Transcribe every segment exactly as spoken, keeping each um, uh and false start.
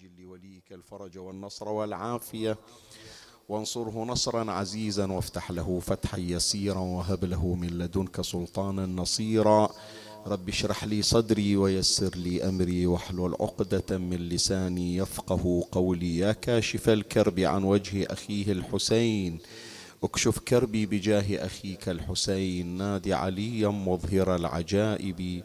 عجل لوليك الفرج والنصر والعافية، وانصره نصرا عزيزا، وافتح له فتحا يسيرا، وهب له من لدنك سلطانا نصيرا. رب اشرح لي صدري ويسر لي أمري، واحلل عقدة من لساني يفقه قولي. يا كاشف الكرب عن وجه أخيه الحسين، اكشف كربي بجاه أخيك الحسين. نادي عليا مظهر العجائب،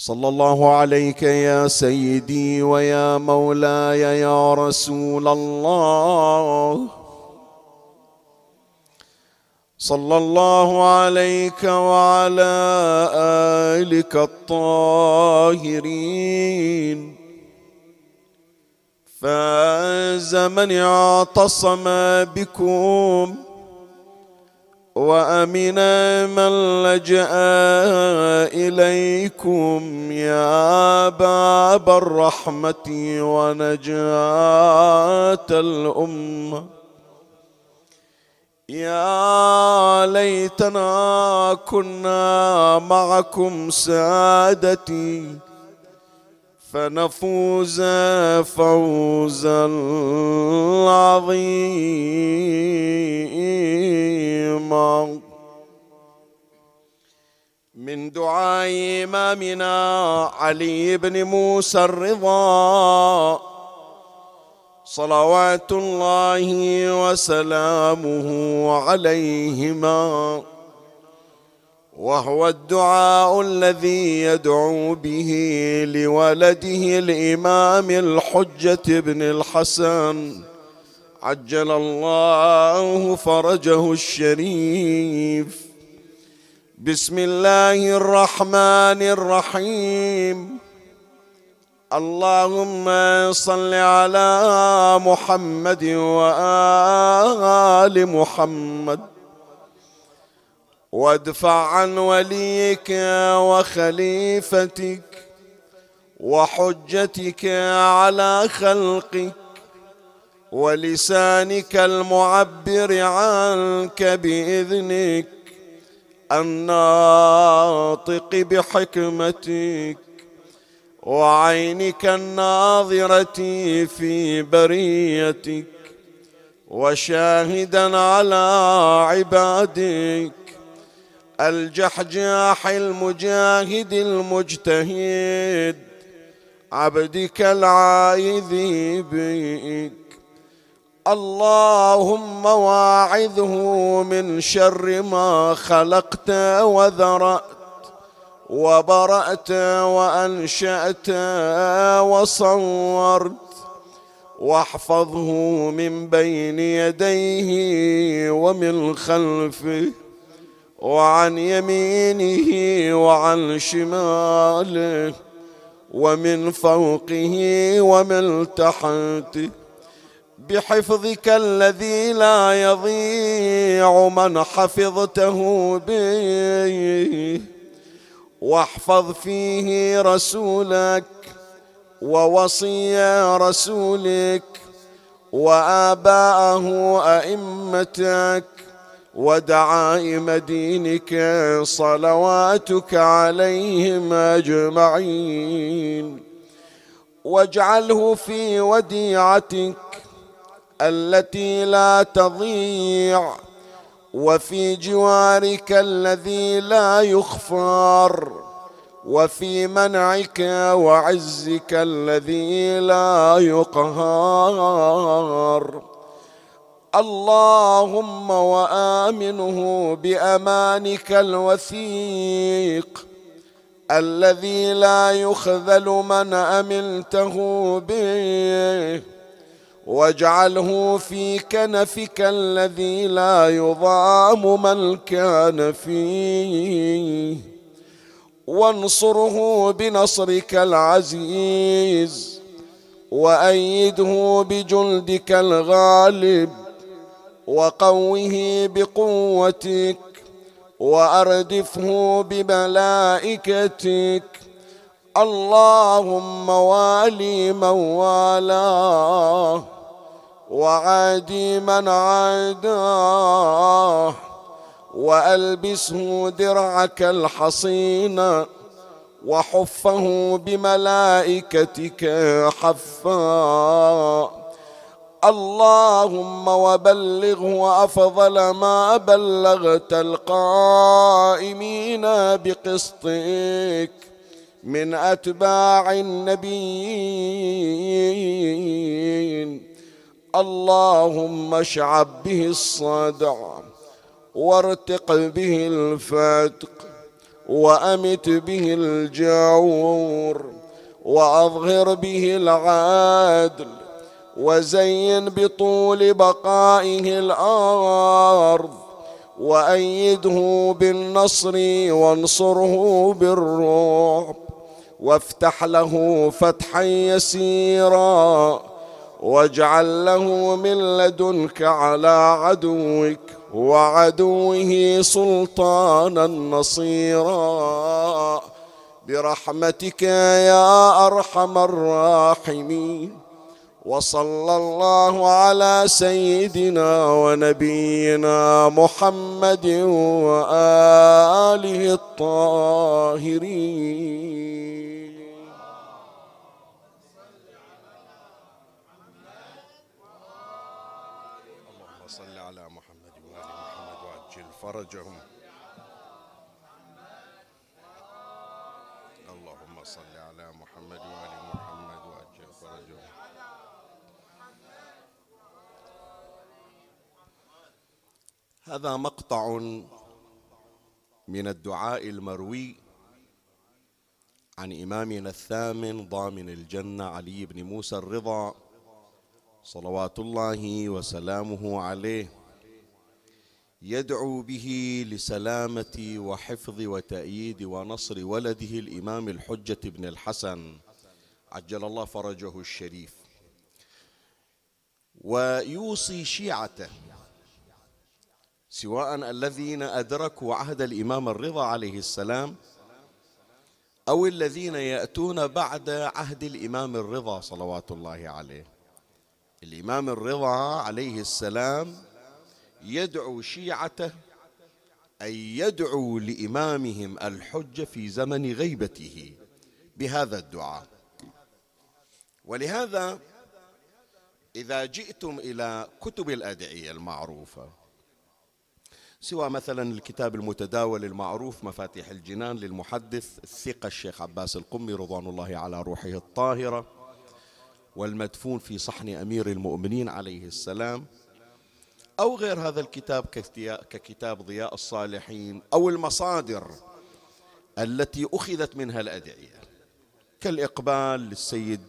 صلى الله عليك يا سيدي ويا مولاي يا رسول الله، صلى الله عليك وعلى آلك الطاهرين. فاز من اعتصم بكم، وأمن من لجأ إليكم يا باب الرحمة ونجاة الأمة. يا ليتنا كنا معكم سادتي، فنفوز فوزا عظيما. من دعاء إمامنا علي بن موسى الرضا صلوات الله وسلامه عليهما، وهو الدعاء الذي يدعو به لولده الإمام الحجة بن الحسن عجل الله فرجه الشريف. بسم الله الرحمن الرحيم. اللهم صل على محمد وآل محمد، وادفع عن وليك وخليفتك وحجتك على خلقك ولسانك المعبر عنك بإذنك الناطق بحكمتك، وعينك الناظرة في بريتك، وشاهدا على عبادك الجحجاح المجاهد المجتهد عبدك العائذ بك. اللهم واعذه من شر ما خلقت وذرأت وبرأت وأنشأت وصورت، واحفظه من بين يديه ومن خلفه وعن يمينه وعن شماله ومن فوقه ومن تحته، بحفظك الذي لا يضيع من حفظته به. واحفظ فيه رسولك ووصي رسولك وآباءه أئمتك ودعائم دينك صلواتك عليهم أجمعين. واجعله في وديعتك التي لا تضيع، وفي جوارك الذي لا يخفر، وفي منعك وعزك الذي لا يقهر. اللهم وآمنه بأمانك الوثيق الذي لا يخذل من أمنته به، واجعله في كنفك الذي لا يضام من كان فيه، وانصره بنصرك العزيز، وأيده بجلدك الغالب، وقوه بقوتك، وأردفه بملائكتك اللهم والي من والاه وعادي من عاداه، وألبسه درعك الحصينة وحفه بملائكتك حفا اللهم، وبلغه أفضل ما بلغت القائمين بقسطك من أتباع النبيين. اللهم شعب به الصدع وارتق به الفتق وأمت به الجور وأظهر به العدل وزين بطول بقائه الأرض وأيده بالنصر وانصره بالرعب وافتح له فتحا يسيرا واجعل له من لدنك على عدوك وعدوه سلطانا نصيرا برحمتك يا أرحم الراحمين. وصلى الله على سيدنا ونبينا محمد وآله الطاهرين. فرجهم. اللهم صل على محمد وآل محمد وعجل فرجهم. هذا مقطع من الدعاء المروي عن إمامنا الثامن ضامن الجنة علي بن موسى الرضا صلوات الله وسلامه عليه، يدعو به لسلامة وحفظ وتأييد ونصر ولده الإمام الحجة بن الحسن عجل الله فرجه الشريف، ويوصي شيعته سواء الذين أدركوا عهد الإمام الرضا عليه السلام أو الذين يأتون بعد عهد الإمام الرضا صلوات الله عليه. الإمام الرضا عليه السلام يدعو شيعته أن يدعو لإمامهم الحجة في زمن غيبته بهذا الدعاء. ولهذا إذا جئتم إلى كتب الأدعية المعروفة سواء مثلا الكتاب المتداول المعروف مفاتيح الجنان للمحدث الثقة الشيخ عباس القمي رضوان الله على روحه الطاهرة والمدفون في صحن أمير المؤمنين عليه السلام، أو غير هذا الكتاب ككتاب ضياء الصالحين، أو المصادر التي أخذت منها الأدعية كالإقبال للسيد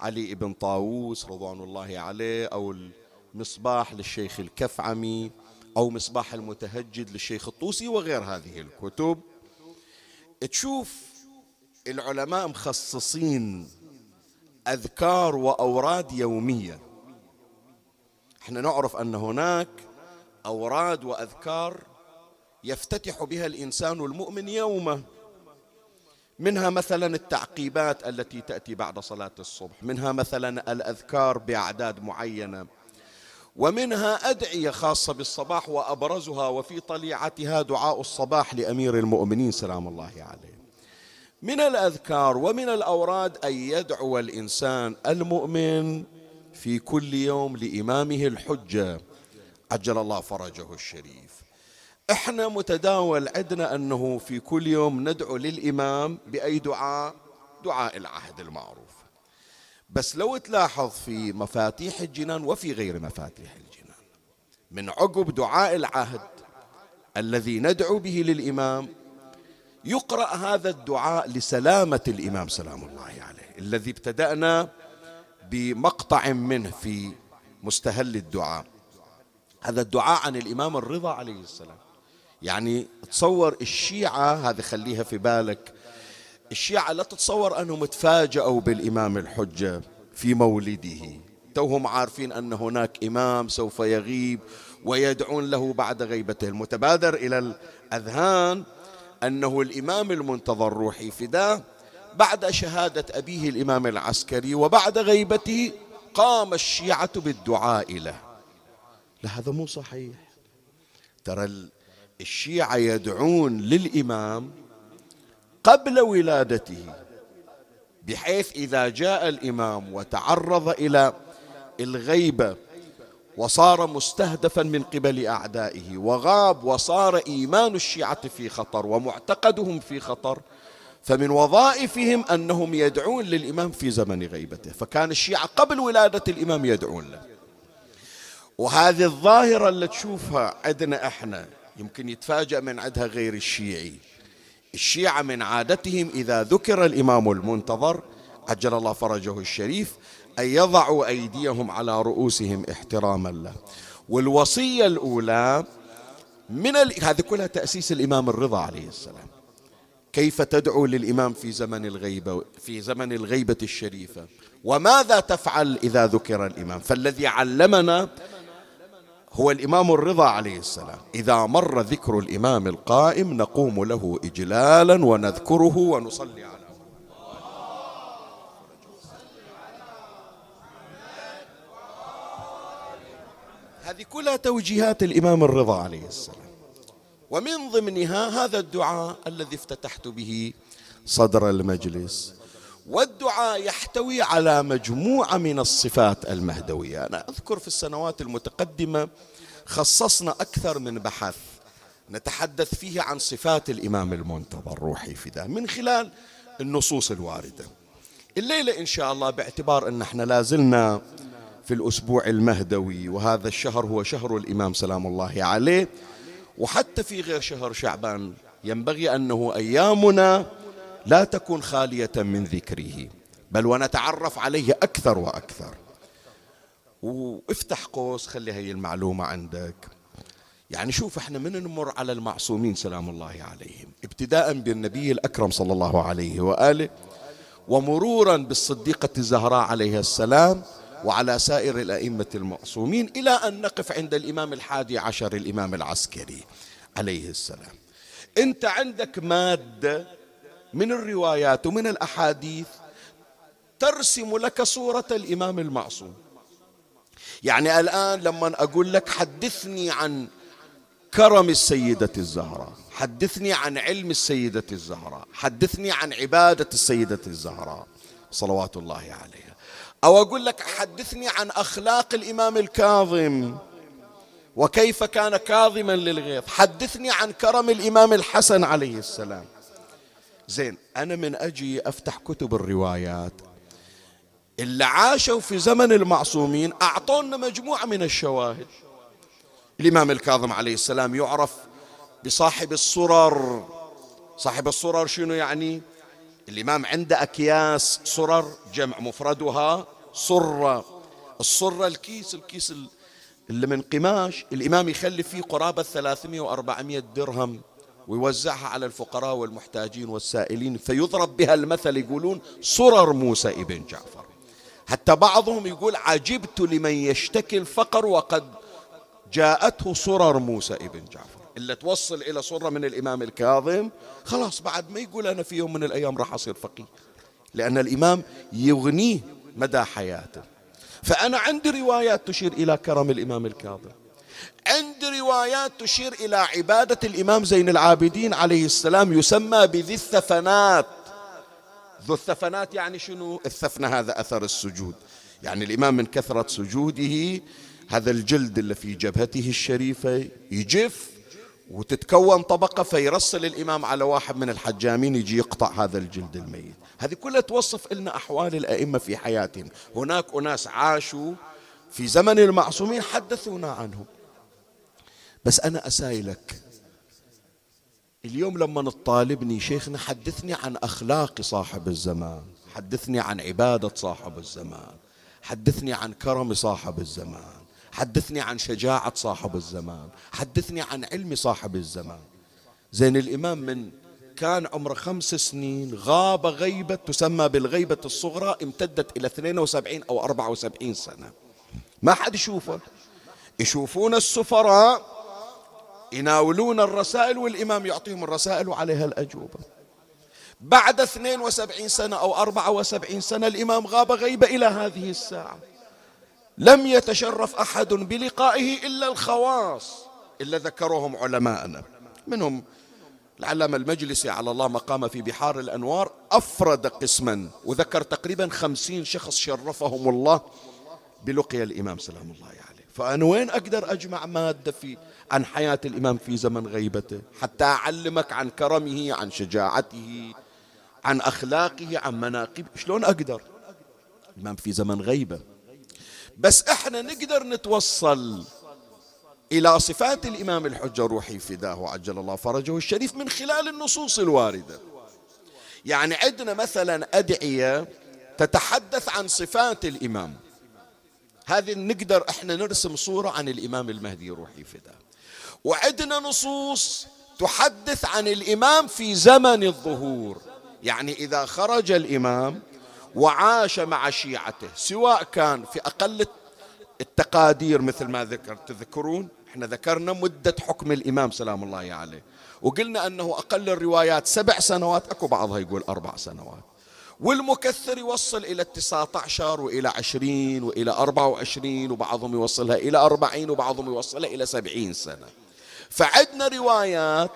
علي بن طاووس رضوان الله عليه، أو المصباح للشيخ الكفعمي، أو مصباح المتهجد للشيخ الطوسي، وغير هذه الكتب. تشوف العلماء مخصصين أذكار وأوراد يومية. احنا نعرف أن هناك أوراد وأذكار يفتتح بها الإنسان المؤمن يومه، منها مثلا التعقيبات التي تأتي بعد صلاة الصبح، منها مثلا الأذكار بأعداد معينة، ومنها أدعية خاصة بالصباح، وأبرزها وفي طليعتها دعاء الصباح لأمير المؤمنين سلام الله عليه. من الأذكار ومن الأوراد أن يدعو الإنسان المؤمن في كل يوم لإمامه الحجة عجل الله فرجه الشريف. احنا متداول عندنا أنه في كل يوم ندعو للإمام بأي دعاء؟ دعاء العهد المعروف. بس لو تلاحظ في مفاتيح الجنان وفي غير مفاتيح الجنان من عقب دعاء العهد الذي ندعو به للإمام يقرأ هذا الدعاء لسلامة الإمام سلام الله عليه الذي ابتدأنا بمقطع منه في مستهل الدعاء. هذا الدعاء عن الإمام الرضا عليه السلام. يعني تصور الشيعة، هذا خليها في بالك، الشيعة لا تتصور أنهم تفاجأوا بالإمام الحجة في مولده، توهم عارفين أن هناك إمام سوف يغيب ويدعون له بعد غيبته. المتبادر إلى الأذهان أنه الإمام المنتظر روحي فداه بعد شهادة أبيه الإمام العسكري وبعد غيبته قام الشيعة بالدعاء له. لا، هذا مو صحيح. ترى الشيعة يدعون للإمام قبل ولادته، بحيث إذا جاء الإمام وتعرض إلى الغيبة وصار مستهدفا من قبل أعدائه وغاب وصار إيمان الشيعة في خطر ومعتقدهم في خطر، فمن وظائفهم أنهم يدعون للإمام في زمن غيبته. فكان الشيعة قبل ولادة الإمام يدعون له. وهذه الظاهرة اللي تشوفها عندنا احنا يمكن يتفاجأ من عندها غير الشيعي. الشيعة من عادتهم إذا ذكر الإمام المنتظر عجل الله فرجه الشريف أن يضعوا أيديهم على رؤوسهم احتراما له. والوصية الأولى من ال... هذه كلها تأسيس الإمام الرضا عليه السلام، كيف تدعو للإمام في زمن الغيبة، في زمن الغيبة الشريفة، وماذا تفعل إذا ذكر الإمام. فالذي علمنا هو الإمام الرضا عليه السلام، إذا مر ذكر الإمام القائم نقوم له إجلالا ونذكره ونصلي عليه. هذه كلها توجيهات الإمام الرضا عليه السلام، ومن ضمنها هذا الدعاء الذي افتتحت به صدر المجلس. والدعاء يحتوي على مجموعة من الصفات المهدوية. أنا أذكر في السنوات المتقدمة خصصنا أكثر من بحث نتحدث فيه عن صفات الإمام المنتظر روحي فداه من خلال النصوص الواردة. الليلة إن شاء الله، باعتبار أن احنا لازلنا في الأسبوع المهدوي وهذا الشهر هو شهر الإمام سلام الله عليه، وحتى في غير شهر شعبان ينبغي أنه أيامنا لا تكون خالية من ذكره، بل ونتعرف عليه أكثر وأكثر. وافتح قوس، خلي هي المعلومة عندك. يعني شوف احنا من نمر على المعصومين سلام الله عليهم، ابتداء بالنبي الأكرم صلى الله عليه وآله، ومرورا بالصديقة الزهراء عليها السلام، وعلى سائر الأئمة المعصومين، إلى أن نقف عند الإمام الحادي عشر الإمام العسكري عليه السلام. أنت عندك مادة من الروايات ومن الأحاديث ترسم لك صورة الإمام المعصوم. يعني الآن لما أقول لك حدثني عن كرم السيدة الزهراء، حدثني عن علم السيدة الزهراء، حدثني عن عبادة السيدة الزهراء صلوات الله عليها، أو أقول لك حدثني عن أخلاق الإمام الكاظم وكيف كان كاظما للغيظ، حدثني عن كرم الإمام الحسن عليه السلام. زين، أنا من أجي أفتح كتب الروايات اللي عاشوا في زمن المعصومين أعطونا مجموعة من الشواهد. الإمام الكاظم عليه السلام يعرف بصاحب الصرر. صاحب الصرر شنو يعني؟ الإمام عنده أكياس صرر، جمع مفردها صرة. الصرة الكيس، الكيس اللي من قماش الإمام يخلي فيه قرابة ثلاثمئة وأربعمئة درهم ويوزعها على الفقراء والمحتاجين والسائلين، فيضرب بها المثل، يقولون صرر موسى ابن جعفر. حتى بعضهم يقول عجبت لمن يشتكي الفقر وقد جاءته صرر موسى ابن جعفر، اللي توصل إلى صورة من الإمام الكاظم. خلاص بعد ما يقول أنا في يوم من الأيام راح أصير فقير، لأن الإمام يغنيه مدى حياته. فأنا عندي روايات تشير إلى كرم الإمام الكاظم، عندي روايات تشير إلى عبادة الإمام زين العابدين عليه السلام، يسمى بذي الثفنات. ذو الثفنات يعني شنو؟ الثفنة هذا أثر السجود، يعني الإمام من كثرة سجوده هذا الجلد اللي في جبهته الشريفة يجف وتتكون طبقة، فيرسل الإمام على واحد من الحجامين يجي يقطع هذا الجلد الميت. هذه كلها توصف لنا أحوال الأئمة في حياتهم. هناك أناس عاشوا في زمن المعصومين حدثونا عنهم. بس أنا أسائلك اليوم لما نطالبني شيخنا حدثني عن أخلاق صاحب الزمان، حدثني عن عبادة صاحب الزمان، حدثني عن كرم صاحب الزمان، حدثني عن شجاعة صاحب الزمان، حدثني عن علم صاحب الزمان. زين، الإمام من كان عمره خمس سنين غاب غيبة تسمى بالغيبة الصغرى، امتدت إلى اثنين وسبعين أو أربعة وسبعين سنة، ما حد يشوفه. يشوفون السفراء يناولون الرسائل والإمام يعطيهم الرسائل وعليها الأجوبة. بعد اثنين وسبعين سنة أو أربعة وسبعين سنة الإمام غاب غيبة إلى هذه الساعة، لم يتشرف أحد بلقائه إلا الخواص إلا ذكرهم علماءنا، منهم العلامة المجلسي على الله مقام في بحار الأنوار، أفرد قسما وذكر تقريبا خمسين شخص شرفهم الله بلقيا الإمام سلام الله عليه. فأنا وين أقدر أجمع مادة في عن حياة الإمام في زمن غيبته حتى أعلمك عن كرمه، عن شجاعته، عن أخلاقه، عن مناقبه؟ شلون أقدر؟ الإمام في زمن غيبة. بس إحنا نقدر نتوصل إلى صفات الإمام الحجة روحي فداه عجل الله فرجه الشريف من خلال النصوص الواردة. يعني عندنا مثلا أدعية تتحدث عن صفات الإمام، هذه نقدر إحنا نرسم صورة عن الإمام المهدي روحي فداه، وعندنا نصوص تحدث عن الإمام في زمن الظهور. يعني إذا خرج الإمام وعاش مع شيعته سواء كان في أقل التقادير مثل ما ذكرت، تذكرون احنا ذكرنا مدة حكم الإمام سلام الله عليه وقلنا أنه أقل الروايات سبع سنوات، أكو بعضها يقول أربع سنوات، والمكثر يوصل إلى تسعة عشر وإلى عشرين وإلى أربعة وعشرين، وبعضهم يوصلها إلى أربعين، وبعضهم يوصلها إلى سبعين سنة. فعدنا روايات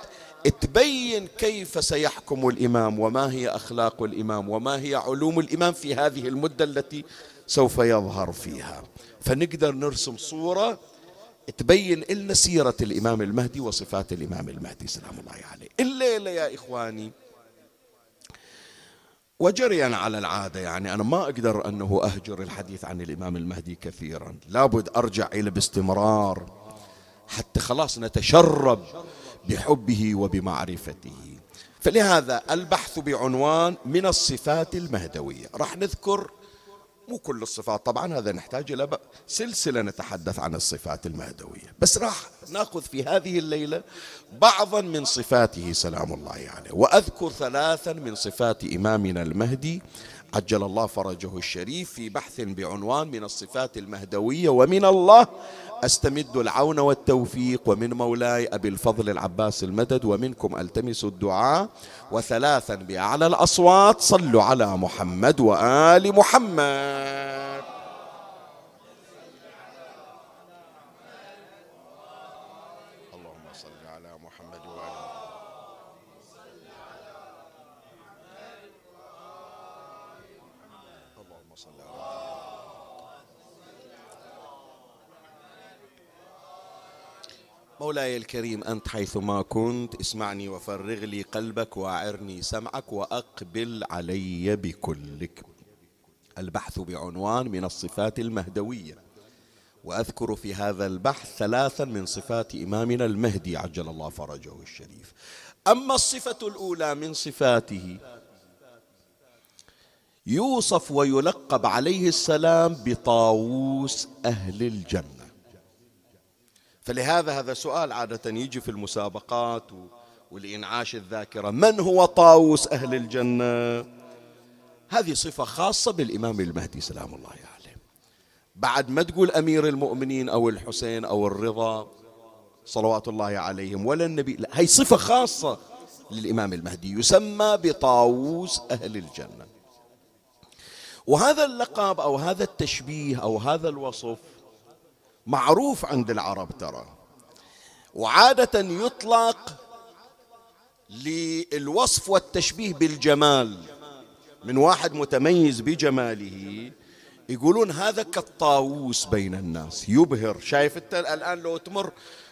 تبين كيف سيحكم الإمام وما هي أخلاق الإمام وما هي علوم الإمام في هذه المدة التي سوف يظهر فيها. فنقدر نرسم صورة تبين إلا سيرة الإمام المهدي وصفات الإمام المهدي سلام الله عليه. الليلة يا إخواني وجريا على العادة، يعني أنا ما أقدر أنه أهجر الحديث عن الإمام المهدي كثيرا، لابد أرجع إلى باستمرار حتى خلاص نتشرب بحبه وبمعرفته. فلهذا البحث بعنوان من الصفات المهدوية، راح نذكر مو كل الصفات طبعا، هذا نحتاج إلى سلسلة نتحدث عن الصفات المهدوية، بس راح نأخذ في هذه الليلة بعضا من صفاته سلام الله عليه، وأذكر ثلاثا من صفات إمامنا المهدي عجل الله فرجه الشريف في بحث بعنوان من الصفات المهدوية. ومن الله أستمد العون والتوفيق، ومن مولاي أبي الفضل العباس المدد، ومنكم ألتمس الدعاء، وثلاثا بأعلى الأصوات صلوا على محمد وآل محمد. اللهم صل على محمد وآل محمد. اللهم صل على محمد. مولاي الكريم أنت حيثما كنت اسمعني وفرغ لي قلبك وأعرني سمعك وأقبل علي بكلك. البحث بعنوان من الصفات المهدوية، وأذكر في هذا البحث ثلاثا من صفات إمامنا المهدي عجل الله فرجه الشريف. أما الصفة الأولى من صفاته، يوصف ويلقب عليه السلام بطاووس أهل الجنة. فلهذا هذا سؤال عادة يجي في المسابقات والإنعاش الذاكرة، من هو طاووس أهل الجنة؟ هذه صفة خاصة بالإمام المهدي سلام الله عليه. بعد ما تقول أمير المؤمنين أو الحسين أو الرضا صلوات الله عليهم ولا النبي، لا، هي صفة خاصة للإمام المهدي، يسمى بطاووس أهل الجنة. وهذا اللقب أو هذا التشبيه أو هذا الوصف معروف عند العرب ترى، وعادة يطلق للوصف والتشبيه بالجمال. من واحد متميز بجماله يقولون هذا كالطاووس بين الناس، يبهر. شايف انت الآن لو تمر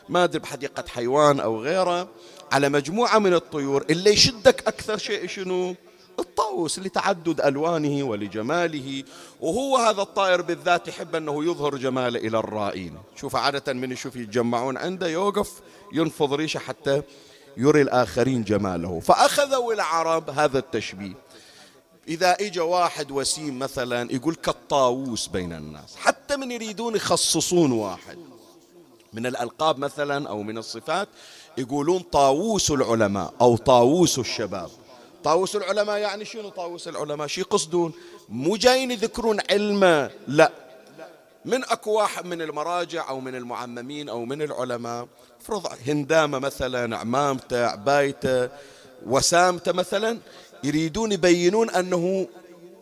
ما أدري بحديقة حيوان أو غيره على مجموعة من الطيور، اللي يشدك أكثر شيء شنو؟ الطاووس، لتعدد ألوانه ولجماله. وهو هذا الطائر بالذات يحب أنه يظهر جماله إلى الرائين. شوف عادة من يشوف يتجمعون عنده يوقف ينفض ريشه حتى يري الآخرين جماله. فأخذوا العرب هذا التشبيه، إذا إجا واحد وسيم مثلا يقول كالطاووس بين الناس، حتى من يريدون يخصصون واحد من الألقاب مثلا أو من الصفات يقولون طاووس العلماء أو طاووس الشباب. طاووس العلماء يعني شنو طاووس العلماء؟ شي قصدون؟ مو جايين يذكرون علمه، لا، من أكو واحد من المراجع أو من المعممين أو من العلماء، فرض هندامة مثلا، عمامته، عبايته، وسامته مثلا، يريدون يبينون أنه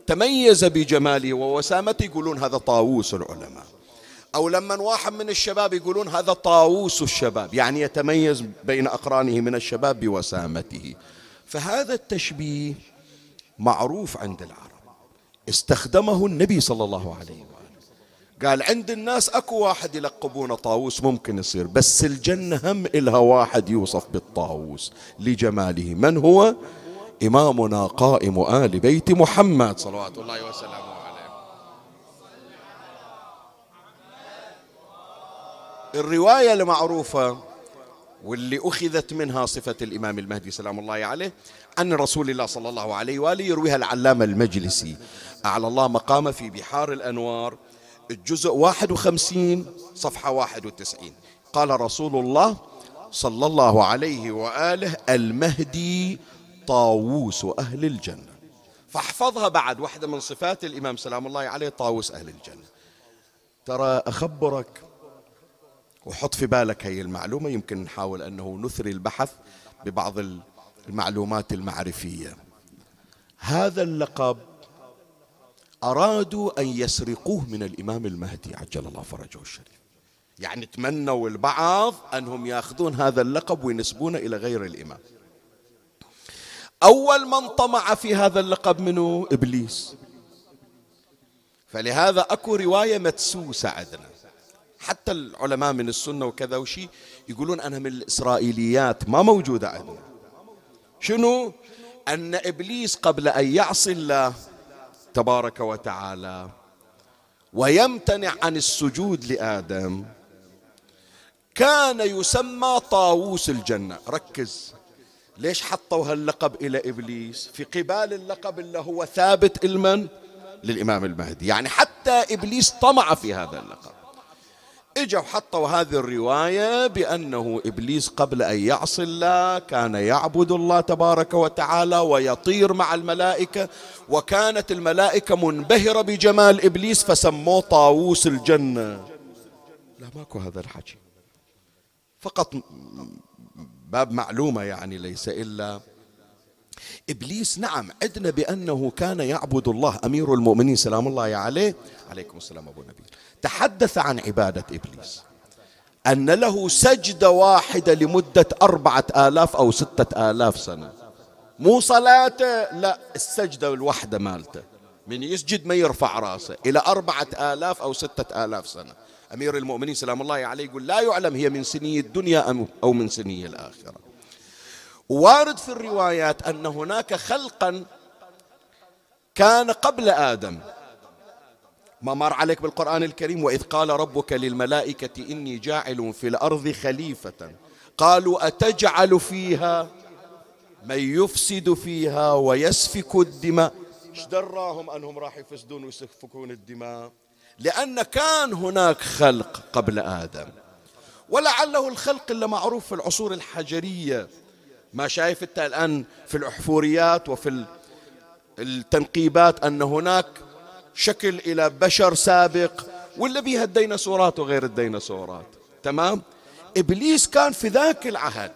تميز بجماله ووسامته يقولون هذا طاووس العلماء. أو لما واحد من الشباب يقولون هذا طاووس الشباب، يعني يتميز بين أقرانه من الشباب بوسامته. فهذا التشبيه معروف عند العرب، استخدمه النبي صلى الله عليه وسلم. قال عند الناس أكو واحد يلقبونه طاووس، ممكن يصير، بس الجنة هم إلها واحد يوصف بالطاووس لجماله، من هو؟ إمامنا قائم آل بيت محمد صلوات الله وسلامه عليه. الرواية المعروفة واللي أخذت منها صفة الإمام المهدي سلام الله عليه عن رسول الله صلى الله عليه وآله، يرويها العلامة المجلسي أعلى الله مقامه في بحار الأنوار، الجزء واحد وخمسين صفحة واحد وتسعين. قال رسول الله صلى الله عليه وآله: المهدي طاووس أهل الجنة. فاحفظها بعد، واحدة من صفات الإمام سلام الله عليه طاووس أهل الجنة. ترى أخبرك وحط في بالك هي المعلومة، يمكن نحاول أنه نثري البحث ببعض المعلومات المعرفية. هذا اللقب أرادوا أن يسرقوه من الإمام المهدي عجل الله فرجه الشريف، يعني تمنوا البعض أنهم يأخذون هذا اللقب وينسبونه إلى غير الإمام. أول من طمع في هذا اللقب منه إبليس، فلهذا أكو رواية مدسوسة عندنا، حتى العلماء من السنة وكذا وشي يقولون أنها من الإسرائيليات، ما موجودة عندنا. شنو؟ أن إبليس قبل أن يعصي الله تبارك وتعالى ويمتنع عن السجود لآدم كان يسمى طاووس الجنة. ركز ليش حطوا هاللقب إلى إبليس في قبال اللقب اللي هو ثابت لمن؟ للإمام المهدي، يعني حتى إبليس طمع في هذا اللقب. إجوا حطوا هذه الرواية بأنه إبليس قبل أن يعصي الله كان يعبد الله تبارك وتعالى ويطير مع الملائكة، وكانت الملائكة منبهرة بجمال إبليس فسموه طاووس الجنة. لا، ماكو هذا الحكي، فقط باب معلومة يعني، ليس إلا إبليس. نعم عدنا بأنه كان يعبد الله، أمير المؤمنين سلام الله عليه عليكم السلام أبو نبيل تحدث عن عبادة إبليس، أن له سجدة واحدة لمدة أربعة آلاف أو ستة آلاف سنة، مو صلاته، لا، السجدة الواحدة مالته، من يسجد ما يرفع راسه إلى أربعة آلاف أو ستة آلاف سنة. أمير المؤمنين سلام الله عليه يقول لا يعلم هي من سني الدنيا أو من سني الآخرة. وارد في الروايات أن هناك خلقا كان قبل آدم، ما مر عليك بالقرآن الكريم؟ وإذ قال ربك للملائكة إني جاعل في الأرض خليفة قالوا أتجعل فيها من يفسد فيها ويسفك الدماء. ايش دراهم أنهم راح يفسدون ويسفكون الدماء؟ لأن كان هناك خلق قبل آدم، ولعله الخلق اللي معروف في العصور الحجرية، ما شايف انت الآن في الأحفوريات وفي التنقيبات أن هناك شكل إلى بشر سابق ولا بيها الديناصورات وغير الديناصورات. تمام؟ إبليس كان في ذاك العهد،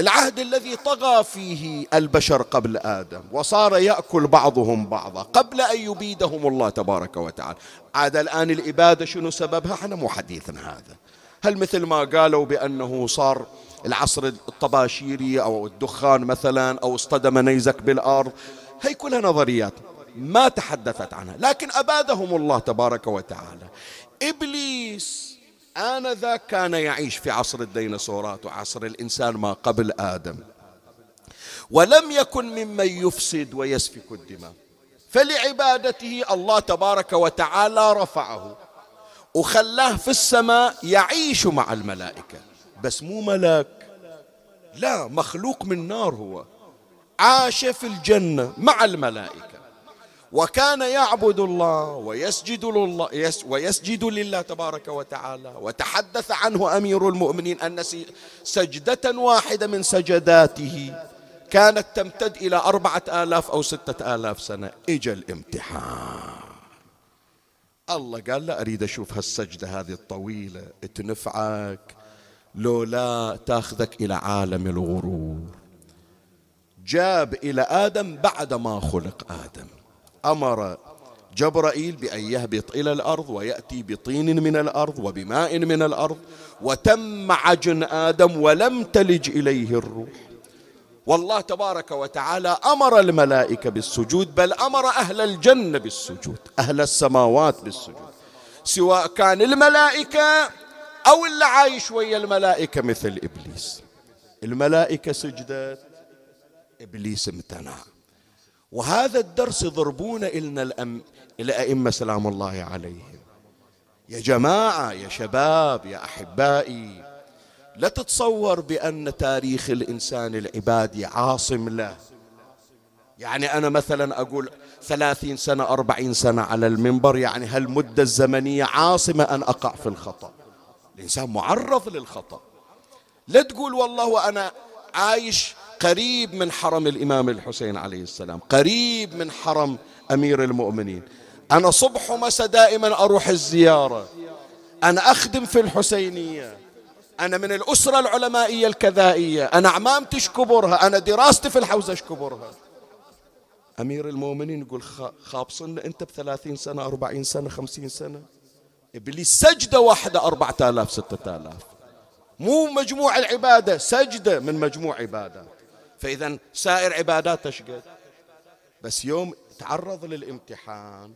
العهد الذي طغى فيه البشر قبل آدم وصار يأكل بعضهم بعضا قبل أن يبيدهم الله تبارك وتعالى. عاد الآن الإبادة شنو سببها؟ احنا مو حديثنا هذا. هل مثل ما قالوا بأنه صار العصر الطباشيري أو الدخان مثلا أو اصطدم نيزك بالأرض؟ هي كلها نظريات ما تحدثت عنها، لكن أبادهم الله تبارك وتعالى. إبليس آنذاك كان يعيش في عصر الديناصورات وعصر الإنسان ما قبل آدم، ولم يكن ممن يفسد ويسفك الدماء، فلعبادته الله تبارك وتعالى رفعه وخلاه في السماء يعيش مع الملائكة، بس مو ملاك، لا، مخلوق من نار. هو عاش في الجنة مع الملائكة وكان يعبد الله ويسجد لله ويسجد لله تبارك وتعالى. وتحدث عنه أمير المؤمنين أن سجدة واحدة من سجداته كانت تمتد إلى أربعة آلاف أو ستة آلاف سنة. إجا الامتحان، الله قال لا أريد أشوف هالسجدة هذه الطويلة تنفعك لو لا تأخذك إلى عالم الغرور. جاب إلى آدم بعد ما خلق آدم، أمر جبرائيل بأن يهبط إلى الأرض ويأتي بطين من الأرض وبماء من الأرض، وتم عجن آدم ولم تلج إليه الروح. والله تبارك وتعالى أمر الملائكة بالسجود، بل أمر أهل الجنة بالسجود، أهل السماوات بالسجود، سواء كان الملائكة أو اللي عايش ويا الملائكة مثل إبليس. الملائكة سجدت، إبليس امتنع. وهذا الدرس يضربون إلنا الأم... الأئمة سلام الله عليهم. يا جماعة، يا شباب، يا أحبائي، لا تتصور بأن تاريخ الإنسان العبادي عاصم له. يعني أنا مثلا أقول ثلاثين سنة أربعين سنة على المنبر، يعني هالمدة الزمنية عاصمة أن أقع في الخطأ. الإنسان معرض للخطأ. لا تقول والله أنا عايش قريب من حرم الإمام الحسين عليه السلام، قريب من حرم أمير المؤمنين، أنا صبح ومساء دائما أروح الزيارة، أنا أخدم في الحسينية، أنا من الأسرة العلمائية الكذائية، أنا عمامتي شكبرها، أنا دراستي في الحوزة شكبرها. أمير المؤمنين يقول خابصنا أنت بثلاثين سنة أربعين سنة خمسين سنة. إبليس سجدة واحدة أربعة آلاف ستة آلاف، مو مجموع العبادة، سجدة من مجموع عبادة. فإذا سائر عباداته شقد، بس يوم تعرض للامتحان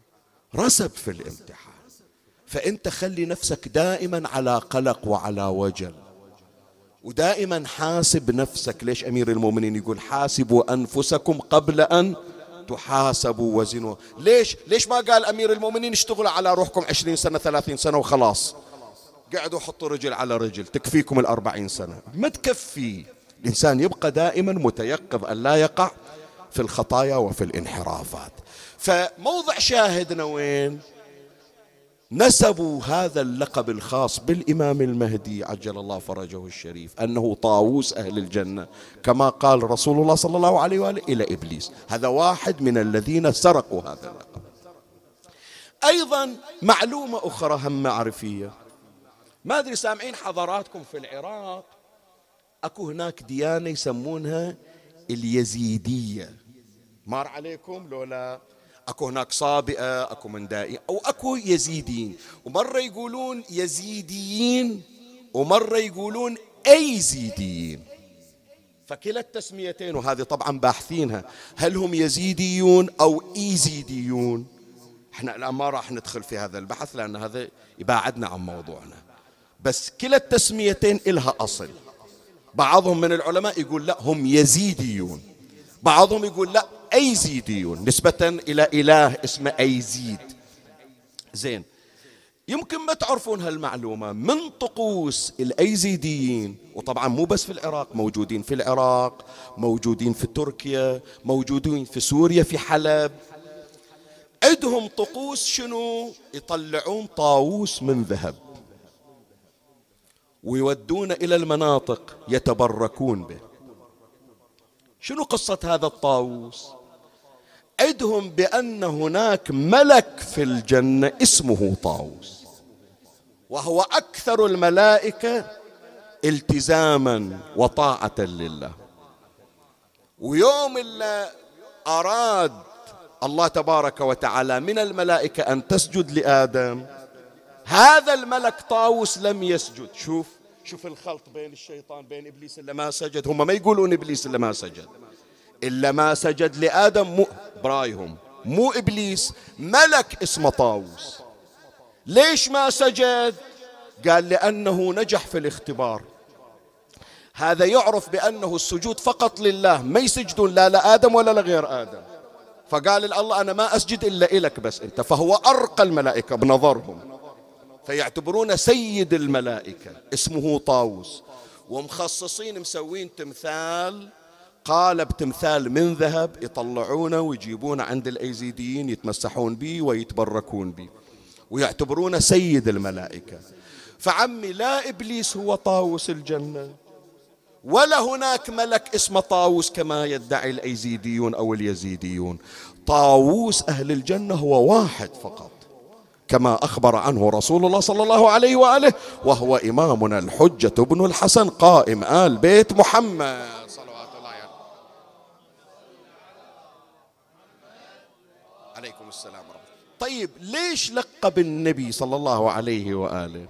رسب في الامتحان. فأنت خلي نفسك دائما على قلق وعلى وجل، ودائما حاسب نفسك. ليش أمير المؤمنين يقول حاسبوا أنفسكم قبل أن تحاسبوا وزنوا؟ ليش ليش ما قال أمير المؤمنين اشتغلوا على روحكم عشرين سنة ثلاثين سنة وخلاص، قعدوا حطوا رجل على رجل تكفيكم الأربعين سنة؟ ما تكفي. الإنسان يبقى دائما متيقظ أن لا يقع في الخطايا وفي الانحرافات. فموضع شاهدنا وين؟ نسبوا هذا اللقب الخاص بالإمام المهدي عجل الله فرجه الشريف، أنه طاووس أهل الجنة، كما قال رسول الله صلى الله عليه وآله، إلى إبليس. هذا واحد من الذين سرقوا هذا اللقب. أيضا معلومة أخرى هم معرفية، ما أدري سامعين حضراتكم في العراق أكو هناك ديانة يسمونها اليزيدية، مار عليكم لولا؟ أكو هناك صابئة، أكو مندائية، أو أكو يزيدين، ومرة يقولون يزيديين ومرة يقولون أيزيديين. فكلا التسميتين، وهذه طبعا باحثينها، هل هم يزيديون أو إيزيديون؟ احنا الآن ما راح ندخل في هذا البحث لأن هذا يباعدنا عن موضوعنا، بس كلا التسميتين إلها أصل. بعضهم من العلماء يقول لا هم يزيديون، بعضهم يقول لا أيزيديون، نسبة إلى إله اسمه أيزيد. زين، يمكن ما تعرفون هالمعلومة، من طقوس الأيزيديين، وطبعا مو بس في العراق، موجودين في العراق، موجودين في تركيا، موجودين في سوريا، في حلب، عندهم طقوس شنو؟ يطلعون طاووس من ذهب ويودون إلى المناطق يتبركون به. شنو قصة هذا الطاووس؟ عدهم بأن هناك ملك في الجنة اسمه طاووس، وهو أكثر الملائكة التزاما وطاعة لله. ويوم اللي أراد الله تبارك وتعالى من الملائكة أن تسجد لآدم، هذا الملك طاووس لم يسجد. شوف شوف الخلط بين الشيطان بين إبليس اللي ما سجد. هم ما يقولون إبليس اللي ما سجد، إلا ما سجد لآدم مو برايهم، مو إبليس، ملك اسمه طاووس. ليش ما سجد؟ قال لأنه نجح في الاختبار. هذا يعرف بأنه السجود فقط لله، ما يسجدون لا لآدم ولا لغير آدم. فقال لله أنا ما أسجد إلا إلك بس أنت. فهو أرقى الملائكة بنظرهم، فيعتبرون سيد الملائكة، اسمه طاووس. ومخصصين مسوين تمثال، قالب تمثال من ذهب، يطلعونه ويجيبونه عند الأيزيديين يتمسحون به ويتبركون به ويعتبرونه سيد الملائكة. فعمي لا إبليس هو طاووس الجنة، ولا هناك ملك اسمه طاووس كما يدعي الأيزيديون أو اليزيديون. طاووس أهل الجنة هو واحد فقط، كما أخبر عنه رسول الله صلى الله عليه وآله، وهو إمامنا الحجة بن الحسن قائم آل بيت محمد صلوات الله عليه. عليكم السلام ورحمة. طيب ليش لقب النبي صلى الله عليه وآله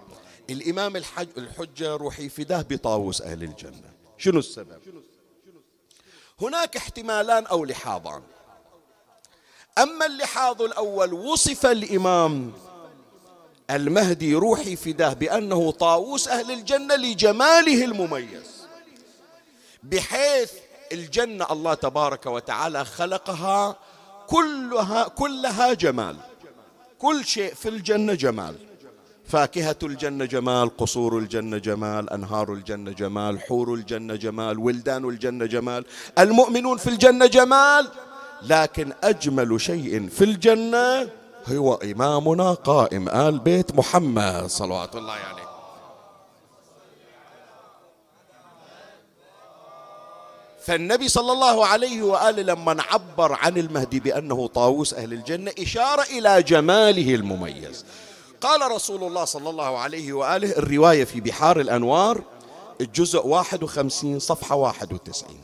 الإمام الحج الحجة روحي فداه بطاووس أهل الجنة؟ شنو السبب؟ هناك احتمالان أو لحاظان. أما اللحاظ الأول، وصف الإمام المهدي روحي فداه بأنه طاووس أهل الجنة لجماله المميز، بحيث الجنة الله تبارك وتعالى خلقها كلها كلها جمال، كل شيء في الجنة جمال، فاكهة الجنة جمال، قصور الجنة جمال، أنهار الجنة جمال، حور الجنة جمال، ولدان الجنة جمال، المؤمنون في الجنة جمال، لكن أجمل شيء في الجنة هو إمامنا قائم آل بيت محمد صلوات الله عليه. فالنبي صلى الله عليه وآله لما عبر عن المهدي بأنه طاووس أهل الجنة إشارة إلى جماله المميز. قال رسول الله صلى الله عليه وآله، الرواية في بحار الأنوار الجزء واحد وخمسين صفحة واحد وتسعين،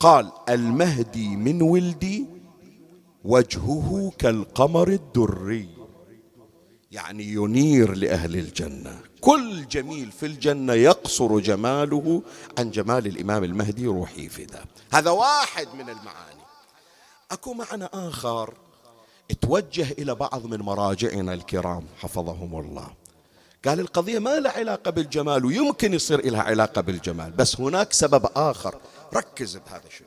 قال: المهدي من ولدي وجهه كالقمر الدري، يعني ينير لأهل الجنة، كل جميل في الجنة يقصر جماله عن جمال الإمام المهدي روحي فداه. هذا واحد من المعاني. أكو معنى آخر اتوجه إلى بعض من مراجعنا الكرام حفظهم الله، قال القضية ما لها علاقة بالجمال، ويمكن يصير لها علاقة بالجمال، بس هناك سبب آخر. ركز بهذا الشيء،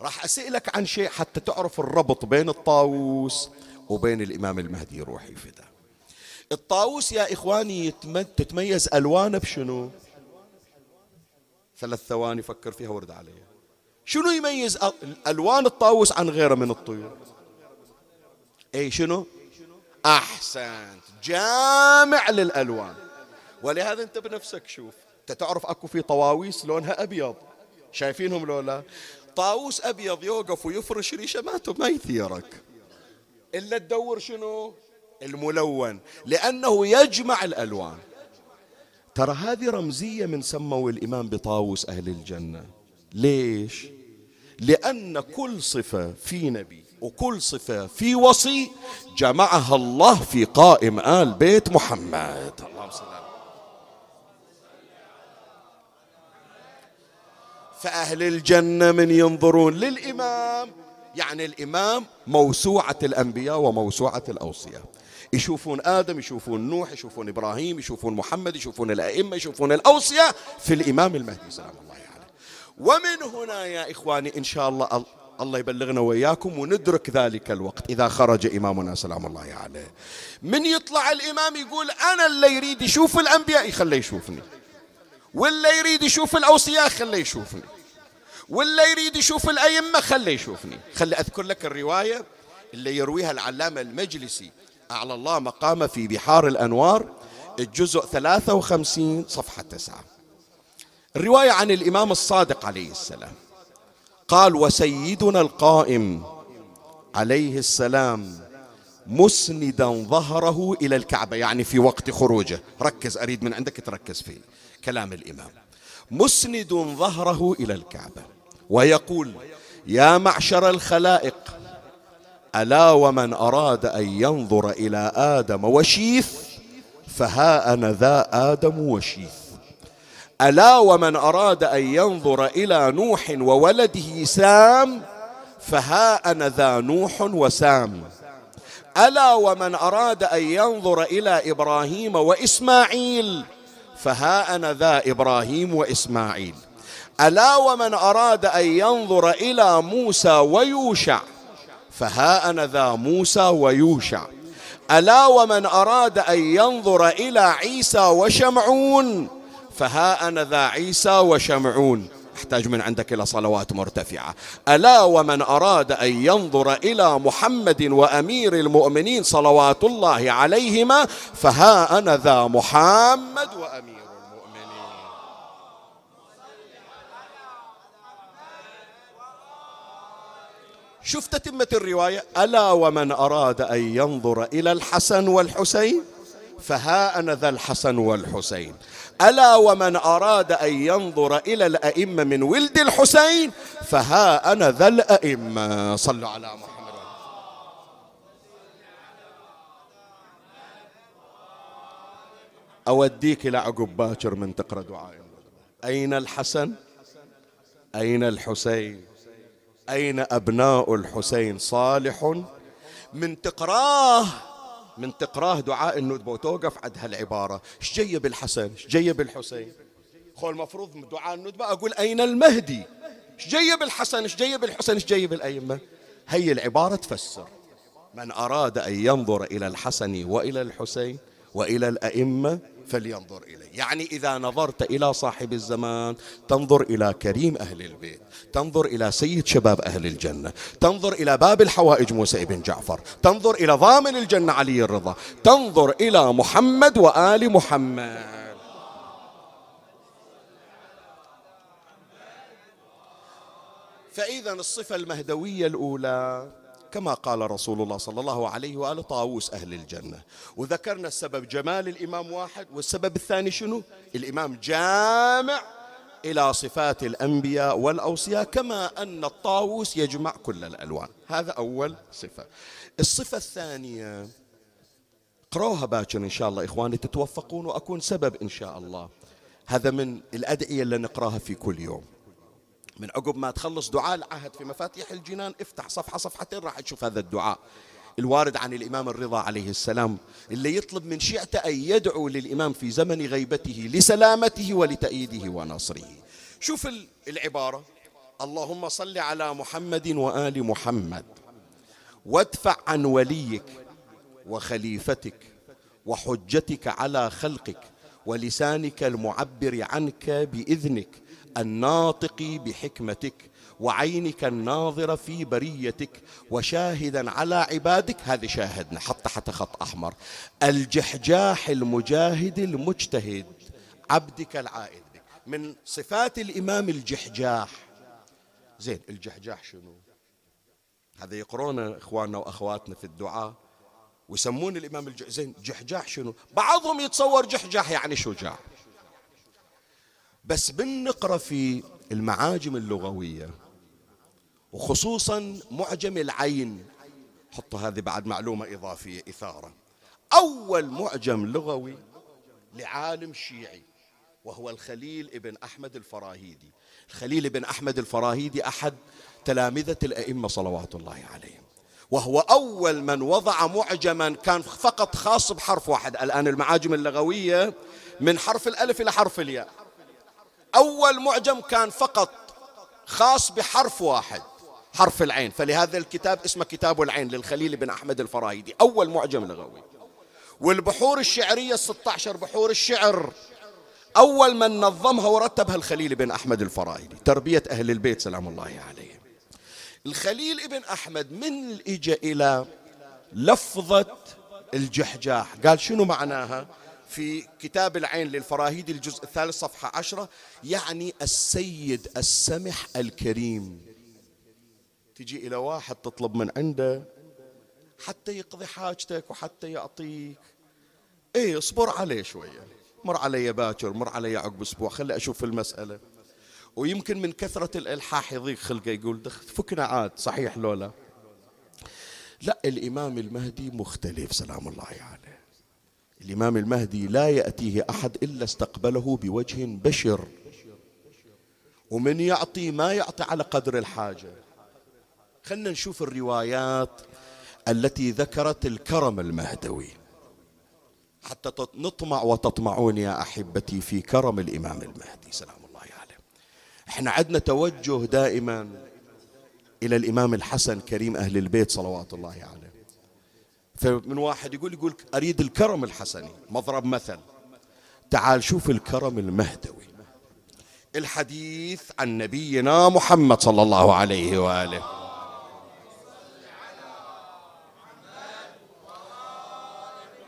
راح أسئلك عن شيء حتى تعرف الربط بين الطاووس وبين الإمام المهدي روحي فداه. الطاووس يا إخواني تتميز ألوانه بشنو؟ ثلاث ثواني فكر فيها ورد عليها. شنو يميز ألوان الطاووس عن غيره من الطيور؟ اي شنو؟ احسنت، جامع للالوان. ولهذا انت بنفسك شوف، انت تعرف اكو في طواويس لونها ابيض، شايفينهم لولا؟ طاووس ابيض يوقف ويفرش ريشه ماته ما يثيرك الا تدور شنو؟ الملون، لانه يجمع الالوان. ترى هذه رمزيه من سموا الامام بطاووس اهل الجنه. ليش؟ لان كل صفه في نبي وكل صفة في وصي جمعها الله في قائم آل بيت محمد. اللهم صل على محمد. فأهل الجنة من ينظرون للإمام، يعني الإمام موسوعة الأنبياء وموسوعة الأوصياء، يشوفون آدم، يشوفون نوح، يشوفون إبراهيم، يشوفون محمد، يشوفون الأئمة، يشوفون الأوصياء في الإمام المهدي سلام الله عليه. ومن هنا يا إخواني إن شاء الله الله يبلغنا وإياكم وندرك ذلك الوقت إذا خرج إمامنا سلام الله عليه، من يطلع الإمام يقول أنا اللي يريد يشوف الأنبياء يخليه يشوفني، واللي يريد يشوف الأوصياء خليه يشوفني، واللي يريد يشوف الأئمة خليه يشوفني. خلي أذكر لك الرواية اللي يرويها العلامة المجلسي أعلى الله مقامه في بحار الأنوار الجزء ثلاثة وخمسين صفحة تسعة، الرواية عن الإمام الصادق عليه السلام، قال: وسيدنا القائم عليه السلام مسندا ظهره إلى الكعبة، يعني في وقت خروجه. ركز، أريد من عندك تركز في كلام الإمام. مسند ظهره إلى الكعبة ويقول: يا معشر الخلائق، ألا ومن أراد أن ينظر إلى آدم وشيث فها أنا ذا آدم وشيث، ألا ومن أراد أن ينظر إلى نوح وولده سام فها أنا ذا نوح وسام، ألا ومن أراد أن ينظر إلى إبراهيم وإسماعيل فها أنا ذا إبراهيم وإسماعيل، ألا ومن أراد أن ينظر إلى موسى ويوشع فها أنا ذا موسى ويوشع، ألا ومن أراد أن ينظر إلى عيسى وشمعون فها أنا ذا عيسى وشمعون. أحتاج من عندك إلى صلوات مرتفعة. ألا ومن أراد أن ينظر إلى محمد وأمير المؤمنين صلوات الله عليهما فها أنا ذا محمد وأمير المؤمنين. شوف تتمة الرواية: ألا ومن أراد أن ينظر إلى الحسن والحسين فها أنا ذا الحسن والحسين، ألا ومن أراد أن ينظر إلى الأئمة من ولد الحسين فها أنا ذا الأئمة. صلوا على محمد. أوديك إلى عقب باكر من تقرأ دعاء: أين الحسن؟ أين الحسين؟ أين أبناء الحسين؟ صالح من تقراه من تقراه دعاء الندبة وتوقف عند هالعبارة: ايش جاي بالحسن؟ ايش جاي بالحسين؟ خو المفروض دعاء الندبة أقول أين المهدي؟ ايش جاي بالحسن؟ ايش جاي بالحسين؟ ايش جاي بالأئمة؟ هي العبارة تفسر: من أراد أن ينظر إلى الحسن وإلى الحسين وإلى الأئمة فلينظر إليه. يعني إذا نظرت إلى صاحب الزمان تنظر إلى كريم أهل البيت، تنظر إلى سيد شباب أهل الجنة، تنظر إلى باب الحوائج موسى بن جعفر، تنظر إلى ضامن الجنة علي الرضا، تنظر إلى محمد وآل محمد. فإذا الصفة المهدوية الأولى كما قال رسول الله صلى الله عليه وآله طاووس أهل الجنة، وذكرنا السبب جمال الإمام واحد، والسبب الثاني شنو؟ الإمام جامع إلى صفات الأنبياء والأوصياء كما أن الطاووس يجمع كل الألوان. هذا أول صفة. الصفة الثانية اقروها باكر إن شاء الله إخواني تتوفقون وأكون سبب إن شاء الله. هذا من الأدعية اللي نقراها في كل يوم. من عقب ما تخلص دعاء العهد في مفاتيح الجنان افتح صفحة صفحتين راح تشوف هذا الدعاء الوارد عن الإمام الرضا عليه السلام اللي يطلب من شيعته أن يدعو للإمام في زمن غيبته لسلامته ولتأييده ونصره. شوف العبارة: اللهم صل على محمد وآل محمد وادفع عن وليك وخليفتك وحجتك على خلقك ولسانك المعبر عنك بإذنك الناطق بحكمتك وعينك الناظرة في بريتك وشاهدا على عبادك. هذا شاهدنا حط تحت خط أحمر: الجحجاح المجاهد المجتهد عبدك العائد. من صفات الإمام الجحجاح. زين، الجحجاح شنو؟ هذا يقرونه إخواننا وأخواتنا في الدعاء ويسمون الإمام الجحجاح. زين، جحجاح شنو؟ بعضهم يتصور جحجاح يعني شجاع، بس بنقرأ في المعاجم اللغوية وخصوصا معجم العين. حطوا هذه بعد معلومة إضافية إثارة. أول معجم لغوي لعالم شيعي وهو الخليل ابن أحمد الفراهيدي. الخليل ابن أحمد الفراهيدي أحد تلامذة الأئمة صلوات الله عليهم، وهو أول من وضع معجما كان فقط خاص بحرف واحد. الآن المعاجم اللغوية من حرف الألف إلى حرف الياء. أول معجم كان فقط خاص بحرف واحد، حرف العين، فلهذا الكتاب اسمه كتاب العين للخليل بن أحمد الفراهيدي، أول معجم لغوي. والبحور الشعرية الستة عشر بحور الشعر أول من نظمها ورتبها الخليل بن أحمد الفراهيدي، تربية أهل البيت سلام الله عليه. الخليل بن أحمد من الإجا إلى لفظة الجحجاح قال شنو معناها؟ في كتاب العين للفراهيدي الجزء الثالث صفحة عشرة: يعني السيد السمح الكريم. تجي إلى واحد تطلب من عنده حتى يقضي حاجتك وحتى يعطيك. إيه، اصبر عليه شوية، مر علي باكر، مر علي عقب أسبوع، خلي أشوف المسألة. ويمكن من كثرة الإلحاح يضيق خلقه يقول فكنا عاد صحيح لولا. لا، الإمام المهدي مختلف سلام الله عليه. الإمام المهدي لا يأتيه أحد إلا استقبله بوجه بشر، ومن يعطي ما يعطي على قدر الحاجة. خلنا نشوف الروايات التي ذكرت الكرم المهدوي حتى نطمع، وتطمعون يا أحبتي في كرم الإمام المهدي سلام الله عليه. احنا عدنا توجه دائما إلى الإمام الحسن كريم أهل البيت صلوات الله عليه. فمن واحد يقول يقول أريد الكرم الحسني، مضرب مثل. تعال شوف الكرم المهدوي. الحديث عن نبينا محمد صلى الله عليه وآله.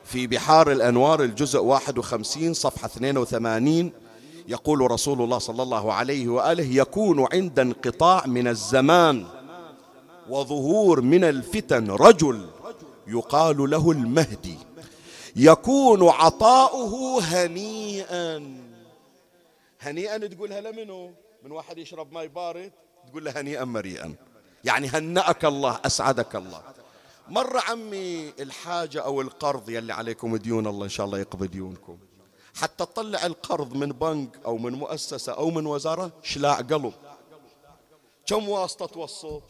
في بحار الأنوار الجزء واحد وخمسين صفحة اثنين وثمانين يقول رسول الله صلى الله عليه وآله: يكون عند انقطاع من الزمان وظهور من الفتن رجل يقال له المهدي، يكون عطاؤه هنيئا. هنيئا تقولها لمنه؟ من واحد يشرب ماء بارد تقول له هنيئا مريئا، يعني هنأك الله أسعدك الله. مرة عمي الحاجة أو القرض يلي عليكم ديون، الله إن شاء الله يقضي ديونكم، حتى تطلع القرض من بنك أو من مؤسسة أو من وزارة شلاع قلب. كم واسطة توسط،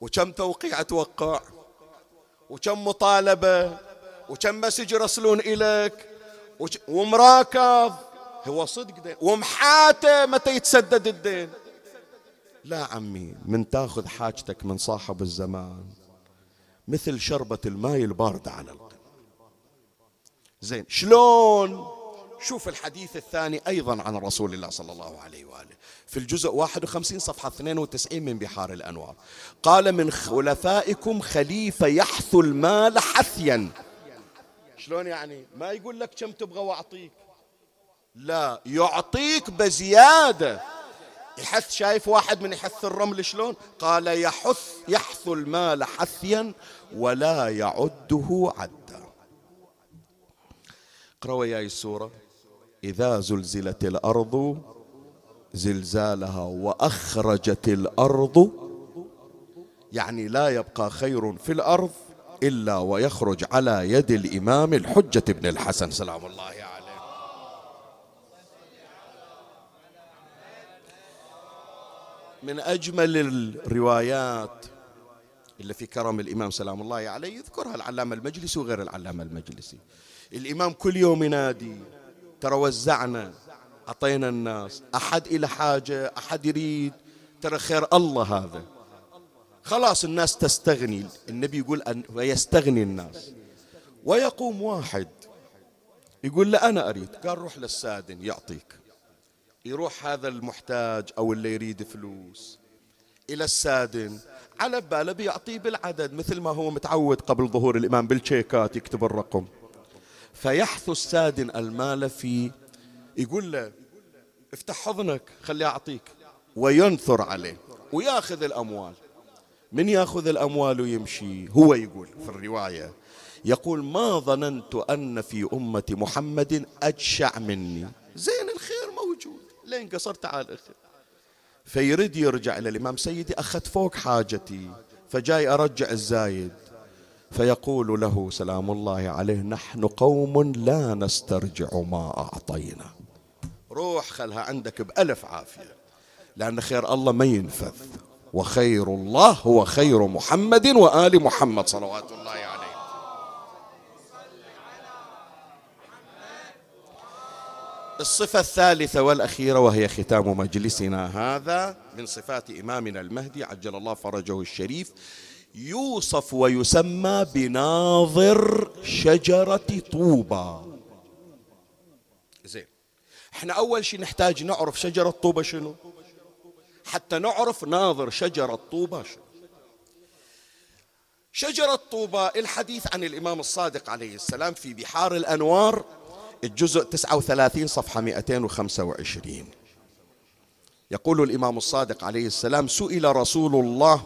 وكم توقيع توقع، وكم مطالبة، وكم مسج يرسلون إليك، ومراكض هو صدق دين، ومحاته متى يتسدد الدين. لا عمي، من تاخذ حاجتك من صاحب الزمان مثل شربة الماء الباردة على القلب. زين شلون؟ شوف الحديث الثاني أيضا عن رسول الله صلى الله عليه وآله في الجزء واحد وخمسين صفحة اثنين وتسعين من بحار الأنوار، قال: من خلفائكم خليفة يحثو المال حثيا. شلون يعني؟ ما يقول لك كم تبغى وأعطيك، لا، يعطيك بزيادة. يحث، شايف واحد من يحث الرمل شلون؟ قال: يحث يحث المال حثيا ولا يعده عدا. اقرأ وياي السورة: إذا زلزلت الأرض زلزالها وأخرجت الأرض، يعني لا يبقى خير في الأرض إلا ويخرج على يد الإمام الحجة بن الحسن سلام الله عليه. يعني من أجمل الروايات اللي في كرم الإمام سلام الله عليه، يعني يذكرها العلامة المجلسي وغير العلامة المجلسي. الإمام كل يوم ينادي: ترى وزعنا، أعطينا الناس، أحد إلى حاجة، أحد يريد، ترى خير الله هذا. خلاص الناس تستغني، النبي يقول أن ويستغني الناس. ويقوم واحد يقول: لا أنا أريد. قال: روح للسادن يعطيك. يروح هذا المحتاج أو اللي يريد فلوس إلى السادن، على باله بيعطيه بالعدد مثل ما هو متعود قبل ظهور الإمام بالشيكات يكتب الرقم. فيحث السادن المال في، يقول له: افتح حضنك خلي أعطيك، وينثر عليه وياخذ الأموال. من ياخذ الأموال ويمشي، هو يقول في الرواية، يقول: ما ظننت أن في أمة محمد أجشع مني. زين الخير موجود، لين قصرت على الأخير. فيرد يرجع إلى الإمام: سيدي أخذت فوق حاجتي فجاي أرجع الزايد. فيقول له سلام الله عليه: نحن قوم لا نسترجع ما أعطينا، روح خلها عندك بألف عافية، لأن خير الله ما ينفذ، وخير الله هو خير محمد وآل محمد صلوات الله عليه. يعني الصفة الثالثة والأخيرة وهي ختام مجلسنا هذا من صفات إمامنا المهدي عجل الله فرجه الشريف، يوصف ويسمى بناظر شجرة طوبة. زين، احنا أول شيء نحتاج نعرف شجرة طوبة شنو حتى نعرف ناظر شجرة طوبة شنو. شجرة طوبة، الحديث عن الإمام الصادق عليه السلام في بحار الأنوار الجزء تسعة وثلاثين صفحة مئتين وخمسة وعشرين، يقول الإمام الصادق عليه السلام: سئل رسول الله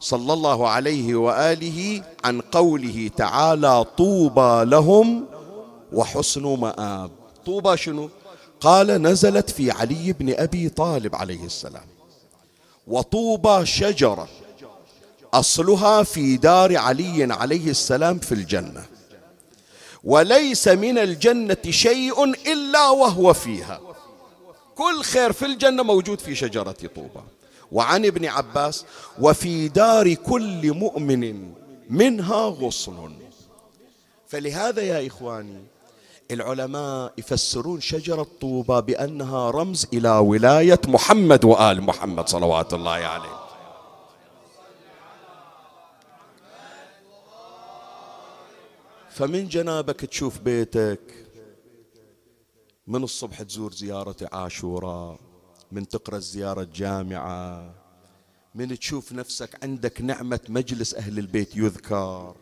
صلى الله عليه وآله عن قوله تعالى: طوبى لهم وحسن مآب. طوبى شنو؟ قال: نزلت في علي بن أبي طالب عليه السلام، وطوبى شجرة أصلها في دار علي عليه السلام في الجنة، وليس من الجنة شيء إلا وهو فيها، كل خير في الجنة موجود في شجرة طوبى. وعن ابن عباس: وفي دار كل مؤمن منها غصن. فلهذا يا إخواني العلماء يفسرون شجرة طوبى بأنها رمز إلى ولاية محمد وآل محمد صلوات الله عليه يعني. فمن جنابك تشوف بيتك، من الصبح تزور زيارة عاشوراء، من تقرأ زيارة جامعة، من تشوف نفسك عندك نعمة مجلس أهل البيت يذكر،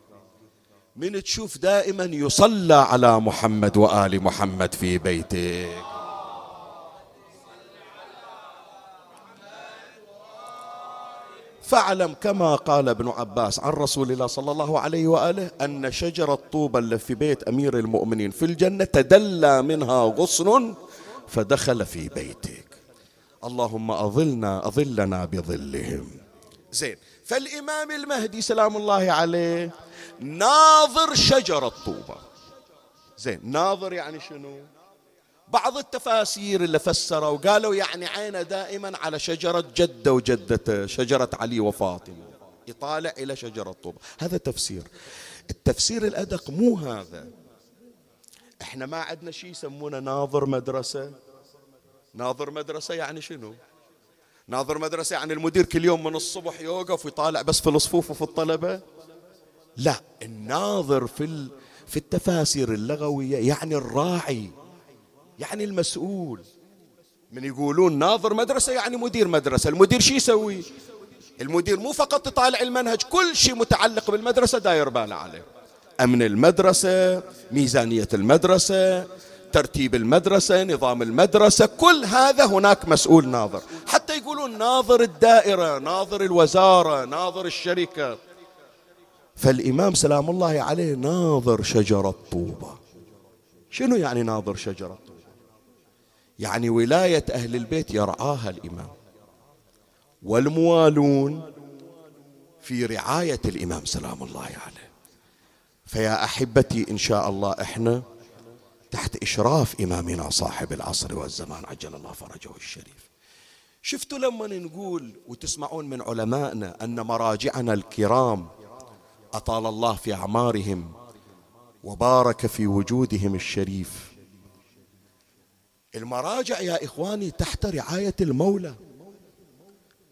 من تشوف دائما يصلى على محمد وآل محمد في بيتك. فاعلم كما قال ابن عباس عن رسول الله صلى الله عليه وآله أن شجرة طوبى اللي في بيت أمير المؤمنين في الجنة تدلى منها غصن فدخل في بيتك. اللهم أظلنا أظلنا بظلهم. زين. فالإمام المهدي سلام الله عليه ناظر شجرة طوبى. زين. ناظر يعني شنو؟ بعض التفاسير اللي فسروا وقالوا يعني عينه دائما على شجرة جدة وجدته، شجرة علي وفاطمة، يطالع إلى شجرة طوبى. هذا تفسير. التفسير الأدق مو هذا. احنا ما عندنا شيء يسمونه ناظر مدرسة. ناظر مدرسة يعني شنو؟ ناظر مدرسة يعني المدير كل يوم من الصبح يوقف ويطالع بس في الصفوف وفي الطلبة؟ لا، الناظر في ال... في التفاسير اللغوية يعني الراعي، يعني المسؤول. من يقولون ناظر مدرسة يعني مدير مدرسة. المدير شو يسوي؟ المدير مو فقط يطالع المنهج، كل شيء متعلق بالمدرسة داير باله عليه، أمن المدرسة، ميزانية المدرسة، ترتيب المدرسة، نظام المدرسة، كل هذا هناك مسؤول ناظر. حتى يقولون ناظر الدائرة، ناظر الوزارة، ناظر الشركة. فالإمام سلام الله عليه ناظر شجرة طوبى. شنو يعني ناظر شجرة طوبى؟ يعني ولاية أهل البيت يرعاها الإمام، والموالون في رعاية الإمام سلام الله عليه. فيا أحبتي إن شاء الله إحنا تحت إشراف إمامنا صاحب العصر والزمان عجل الله فرجه الشريف. شفتوا لما نقول وتسمعون من علمائنا أن مراجعنا الكرام أطال الله في أعمارهم وبارك في وجودهم الشريف، المراجع يا إخواني تحت رعاية المولى،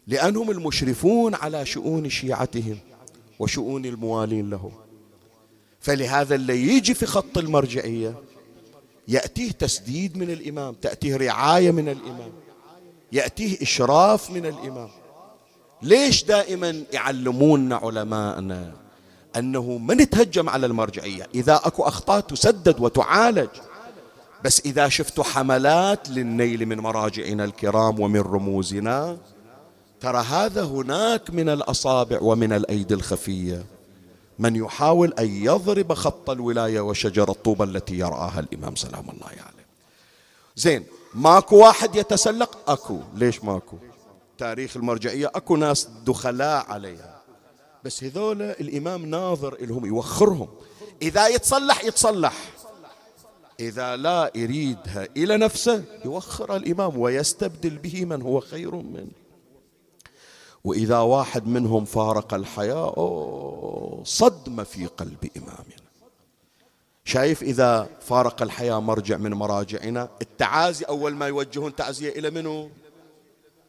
لأنهم المشرفون على شؤون شيعتهم وشؤون الموالين لهم. فلهذا اللي يجي في خط المرجعية يأتيه تسديد من الإمام، تأتيه رعاية من الإمام، يأتيه إشراف من الإمام. ليش دائما يعلموننا علماءنا أنه ما نتهجم على المرجعية؟ إذا أكو أخطاء تسدد وتعالج، بس إذا شفتوا حملات للنيل من مراجعنا الكرام ومن رموزنا، ترى هذا هناك من الأصابع ومن الأيدي الخفية من يحاول أن يضرب خط الولاية وشجرة طوبى التي يرعاها الإمام سلام الله عليه. زين، ماكو واحد يتسلق؟ أكو. ليش ماكو؟ تاريخ المرجعية أكو ناس دخلاء عليها، بس هذول الإمام ناظر إلهم، يوخرهم. إذا يتصلح يتصلح، إذا لا يريدها إلى نفسه يوخر الإمام ويستبدل به من هو خير منه. وإذا واحد منهم فارق الحياة، أوه صدمة في قلب إمامنا. شايف إذا فارق الحياة مرجع من مراجعنا، التعازي أول ما يوجهون تعزية إلى منه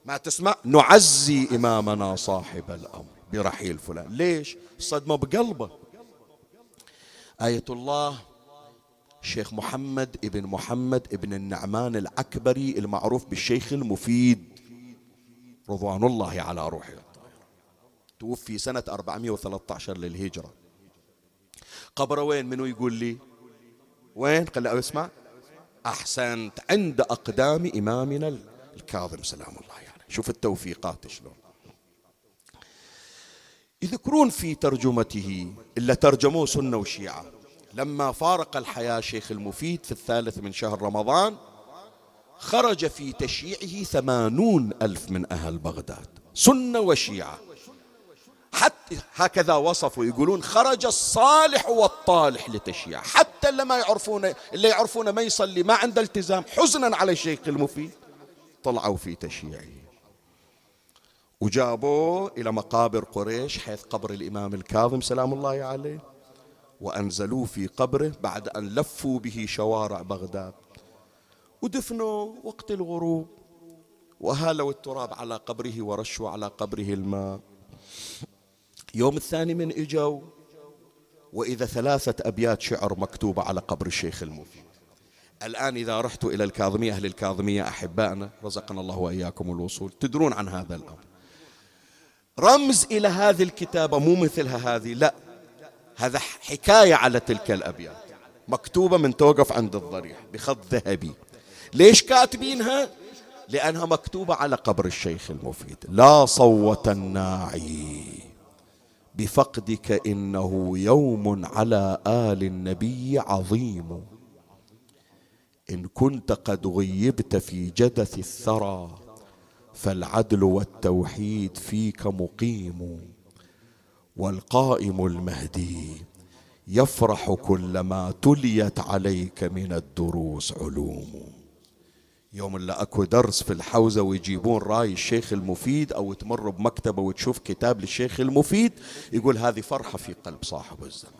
ما تسمع، نعزي إمامنا صاحب الأمر برحيل فلان. ليش؟ صدمة بقلبه. آية الله الشيخ محمد ابن محمد ابن النعمان العكبري المعروف بالشيخ المفيد رضوان الله على روحه، توفي سنة أربعمئة وثلاثة عشر للهجرة. قبره وين؟ منو يقول لي وين؟ خليه اسمع. أحسنت، عند أقدام إمامنا الكاظم سلام الله عليه. يعني شوف التوفيقات شلون يذكرون في ترجمته اللي ترجموه سنة وشيعة. لما فارق الحياة شيخ المفيد في الثالث من شهر رمضان، خرج في تشييعه ثمانون ألف من أهل بغداد سنة وشيعة، حتى هكذا وصفوا، يقولون خرج الصالح والطالح لتشييعه. حتى اللي ما يعرفونه اللي يعرفونه ما يصلي، ما عنده التزام، حزنا على الشيخ المفيد طلعوا في تشييعه، وجابوه إلى مقابر قريش حيث قبر الإمام الكاظم سلام الله عليه، وأنزلوه في قبره بعد أن لفوا به شوارع بغداد، ودفنوا وقت الغروب، وهالوا التراب على قبره ورشوا على قبره الماء. يوم الثاني من إجوا، وإذا ثلاثة أبيات شعر مكتوبة على قبر الشيخ المفيد. الآن إذا رحتوا إلى الكاظمية، أهل الكاظمية أحبائنا رزقنا الله وإياكم الوصول، تدرون عن هذا الأمر. رمز إلى هذه الكتابة، مو مثلها هذه، لا، هذا حكاية على تلك الأبيات مكتوبة من توقف عند الضريح بخط ذهبي. ليش كاتبينها؟ لأنها مكتوبة على قبر الشيخ المفيد. لا صوت الناعي بفقدك إنه يوم على آل النبي عظيم، إن كنت قد غيبت في جدث الثرى فالعدل والتوحيد فيك مقيم، والقائم المهدي يفرح كلما تليت عليك من الدروس علوم. يوم اللي أكو درس في الحوزة ويجيبون راي الشيخ المفيد أو تمر بمكتبة وتشوف كتاب للشيخ المفيد، يقول هذه فرحة في قلب صاحب الزمان.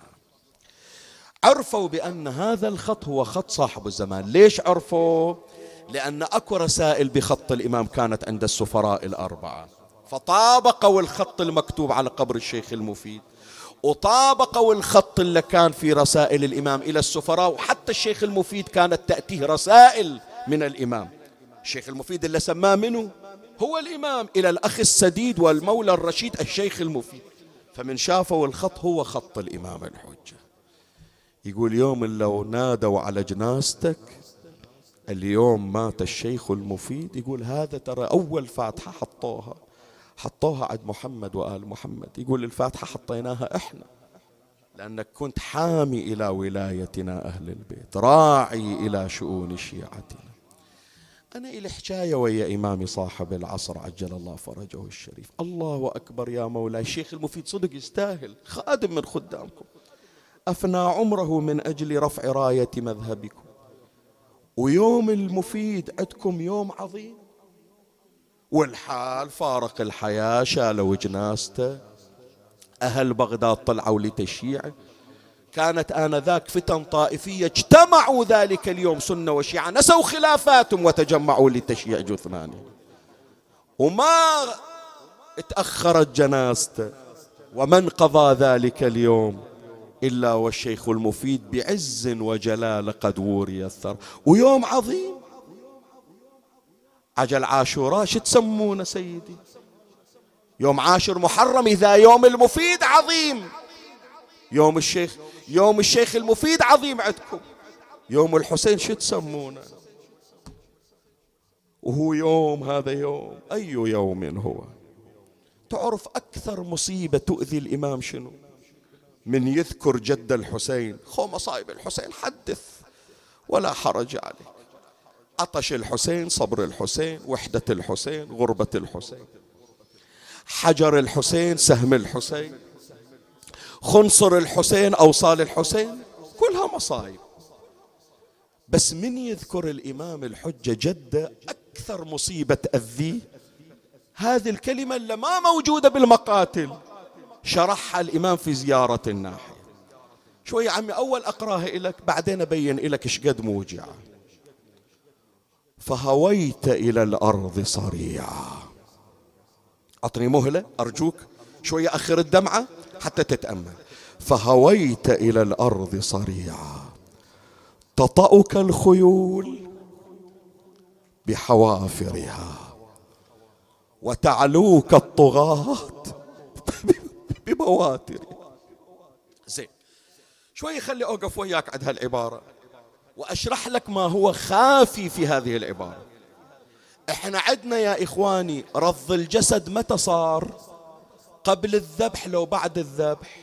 عرفوا بأن هذا الخط هو خط صاحب الزمان. ليش عرفوا؟ لأن أكو رسائل بخط الإمام كانت عند السفراء الأربعة، فطابقوا الخط المكتوب على قبر الشيخ المفيد، وطابقوا الخط اللي كان في رسائل الإمام إلى السفراء. وحتى الشيخ المفيد كانت تأتيه رسائل من الإمام. الشيخ المفيد اللي سماه منه هو الإمام، إلى الأخ السديد والمولى الرشيد الشيخ المفيد. فمن شافوا الخط هو خط الإمام الحجة. يقول يوم لو نادوا على جنازتك اليوم مات الشيخ المفيد، يقول هذا ترى أول فاتحة حطوها حطوها عند محمد وآل محمد. يقول الفاتحة حطيناها إحنا لأنك كنت حامي إلى ولايتنا أهل البيت، راعي إلى شؤون شيعتنا. أنا إلى حكاية ويا إمامي صاحب العصر عجل الله فرجه الشريف. الله أكبر يا مولاي، الشيخ المفيد صدق يستاهل، خادم من خدامكم، أفنى عمره من أجل رفع راية مذهبكم، ويوم المفيد عندكم يوم عظيم، والحال فارق الحياة، شالوا جنازته، أهل بغداد طلعوا لتشييعه، كانت آنذاك فتن طائفية، اجتمعوا ذلك اليوم سنة وشيعة، نسوا خلافاتهم وتجمعوا لتشييع جثمانه، وما اتأخرت جنازته. ومن قضى ذلك اليوم إلا والشيخ المفيد بعز وجلال قد وري الثرى، ويوم عظيم. عجل عاشوراء شو تسمونه سيدي؟ يوم عاشر محرم. إذا يوم المفيد عظيم، يوم الشيخ يوم الشيخ المفيد عظيم عندكم، يوم الحسين شو تسمونه؟ وهو يوم، هذا يوم، أي يوم هو؟ تعرف أكثر مصيبة تؤذي الإمام شنو؟ من يذكر جد الحسين. خو مصايب الحسين حدث ولا حرج عليك، عطش الحسين، صبر الحسين، وحدة الحسين، غربة الحسين، حجر الحسين، سهم الحسين، خنصر الحسين، أوصال الحسين، كلها مصايب. بس من يذكر الإمام الحجة جده أكثر مصيبة تأذيه هذه الكلمة اللي ما موجودة بالمقاتل، شرحها الإمام في زيارة الناحية. شوي عمي، أول أقراها إلك بعدين أبين إلك شقد موجعة. فهويت إلى الأرض صريعا. أعطني مهلة أرجوك، شوية أخر الدمعة حتى تتأمل. فهويت إلى الأرض صريعا تطأك الخيول بحوافرها وتعلوك الطغاة بمواتر. زين، شوي خلي أوقف وياك عند هالعبارة وأشرح لك ما هو خافي في هذه العبارة. إحنا عدنا يا إخواني رض الجسد متى صار؟ قبل الذبح لو بعد الذبح؟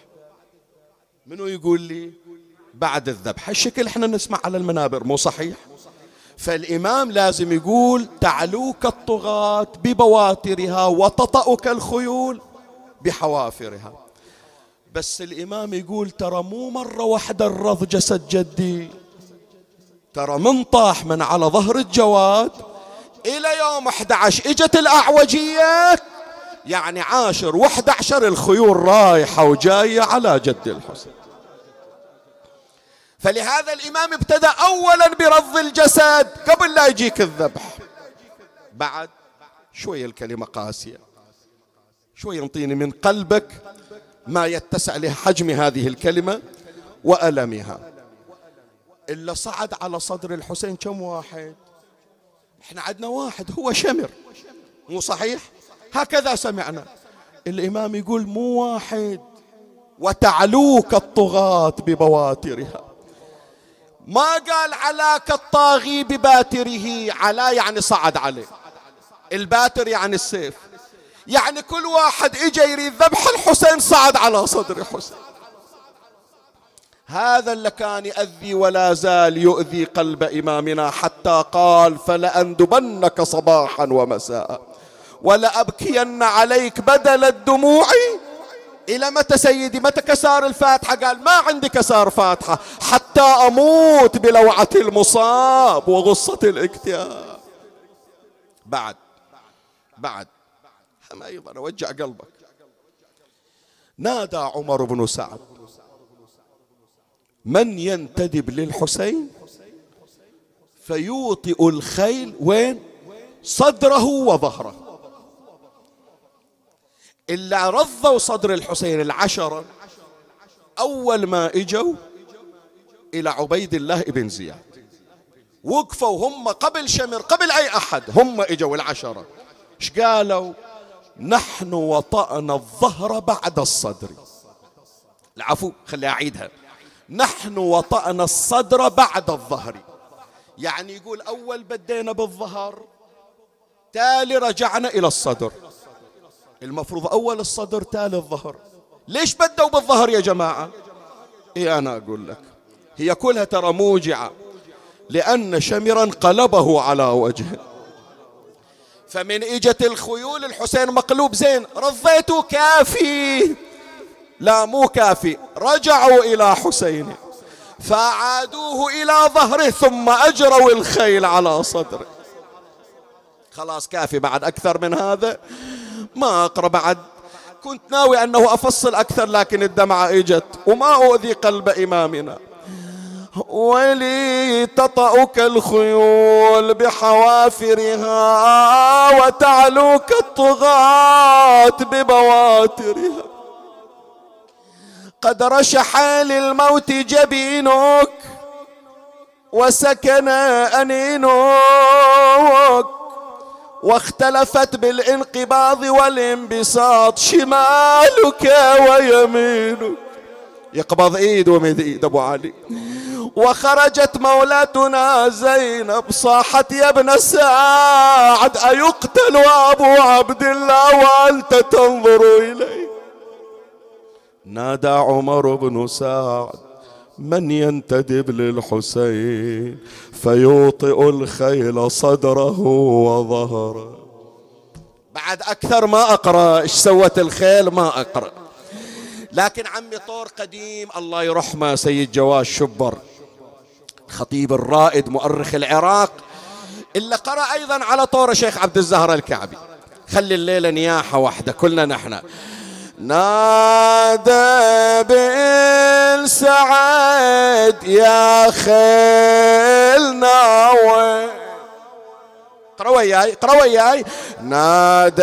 منو يقول لي بعد الذبح؟ هالشكل إحنا نسمع على المنابر، مو صحيح؟ فالإمام لازم يقول تعلوك الطغاة ببواترها وتطأك الخيول بحوافرها. بس الإمام يقول ترى مو مرة واحدة الرض جسد جدي، ترى من طاح من على ظهر الجواد إلى يوم أحد عشر إجت الأعوجية، يعني عاشر وأحد عشر الخيول رايحة وجاية على جد الحسين. فلهذا الإمام ابتدأ أولا برض الجسد قبل لا يجيك الذبح. بعد شوية الكلمة قاسية، شوية ينطيني من قلبك ما يتسع لحجم هذه الكلمة وألمها. إلا صعد على صدر الحسين كم واحد؟ احنا عدنا واحد هو شمر، مو صحيح؟ هكذا سمعنا. الإمام يقول مو واحد، وتعلوك الطغاة ببواترها. ما قال علاك الطاغي بباتره، علا يعني صعد عليه، الباتر يعني السيف، يعني كل واحد اجى يريد ذبح الحسين صعد على صدر حسين. هذا اللي كان يؤذي ولا زال يؤذي قلب إمامنا، حتى قال فلأندبنك صباحا ومساء ولأبكين عليك بدل الدموع. إلى متى سيدي؟ متى كسار الفاتحة؟ قال ما عندي كسار فاتحة حتى أموت بلوعة المصاب وغصة الاكتئاب. بعد بعد هم أيضا أوجع قلبك. نادى عمر بن سعد من ينتدب للحسين فيوطئ الخيل وين؟ صدره وظهره. اللي رضوا صدر الحسين العشرة أول ما إجوا إلى عبيد الله بن زياد وقفوا هم قبل شمر قبل أي أحد، هم إجوا العشرة. إيش قالوا؟ نحن وطأنا الظهر بعد الصدر. العفو، خلي أعيدها. نحن وطأنا الصدر بعد الظهر، يعني يقول أول بدينا بالظهر تالي رجعنا إلى الصدر. المفروض أول الصدر تالي الظهر، ليش بدوا بالظهر يا جماعة؟ إيه أنا أقول لك هي كلها ترى موجعة، لأن شمرا قلبه على وجهه، فمن إجت الخيول الحسين مقلوب زين، رضيته كافي، لا مو كافي، رجعوا إلى حسين فعادوه إلى ظهره ثم أجروا الخيل على صدره. خلاص كافي، بعد أكثر من هذا ما أقرأ. بعد كنت ناوي أنه أفصل أكثر لكن الدمعة إجت وما أؤذي قلب إمامنا. ولي تطأك الخيول بحوافرها وتعلوك الطغاة ببواترها، قد رشح للموت جبينك وسكن أنينك واختلفت بالانقباض والانبساط شمالك ويمينك. يقبض ايد ومد ايد ابو علي. وخرجت مولاتنا زينب صاحت يا ابن سعد ايقتل ابو عبد الله وانت تنظر اليه. نادى عمر بن سعد من ينتدب للحسين فيوطئ الخيل صدره وظهره. بعد أكثر ما أقرأ إيش سوت الخيل ما أقرأ. لكن عمي طور قديم الله يرحمه سيد جواز شبر الخطيب الرائد مؤرخ العراق اللي قرأ أيضا على طور شيخ عبد الزهر الكعبي. خلي الليلة نياحة واحدة كلنا نحن. نادى بالسعد يا خيلنا وين. اقرا وياي اقرا وياي. نادى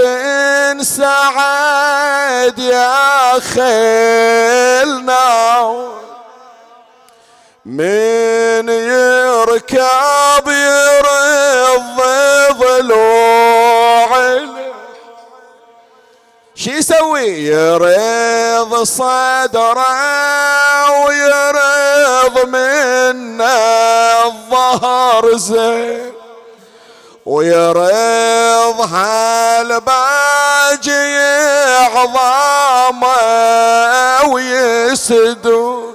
بالسعد يا خيلنا من يركب يرض ضلوعي. شي يسوي؟ يريض صدره ويريض منه الظهر زين ويريض هالباجي عظامه ويسدو.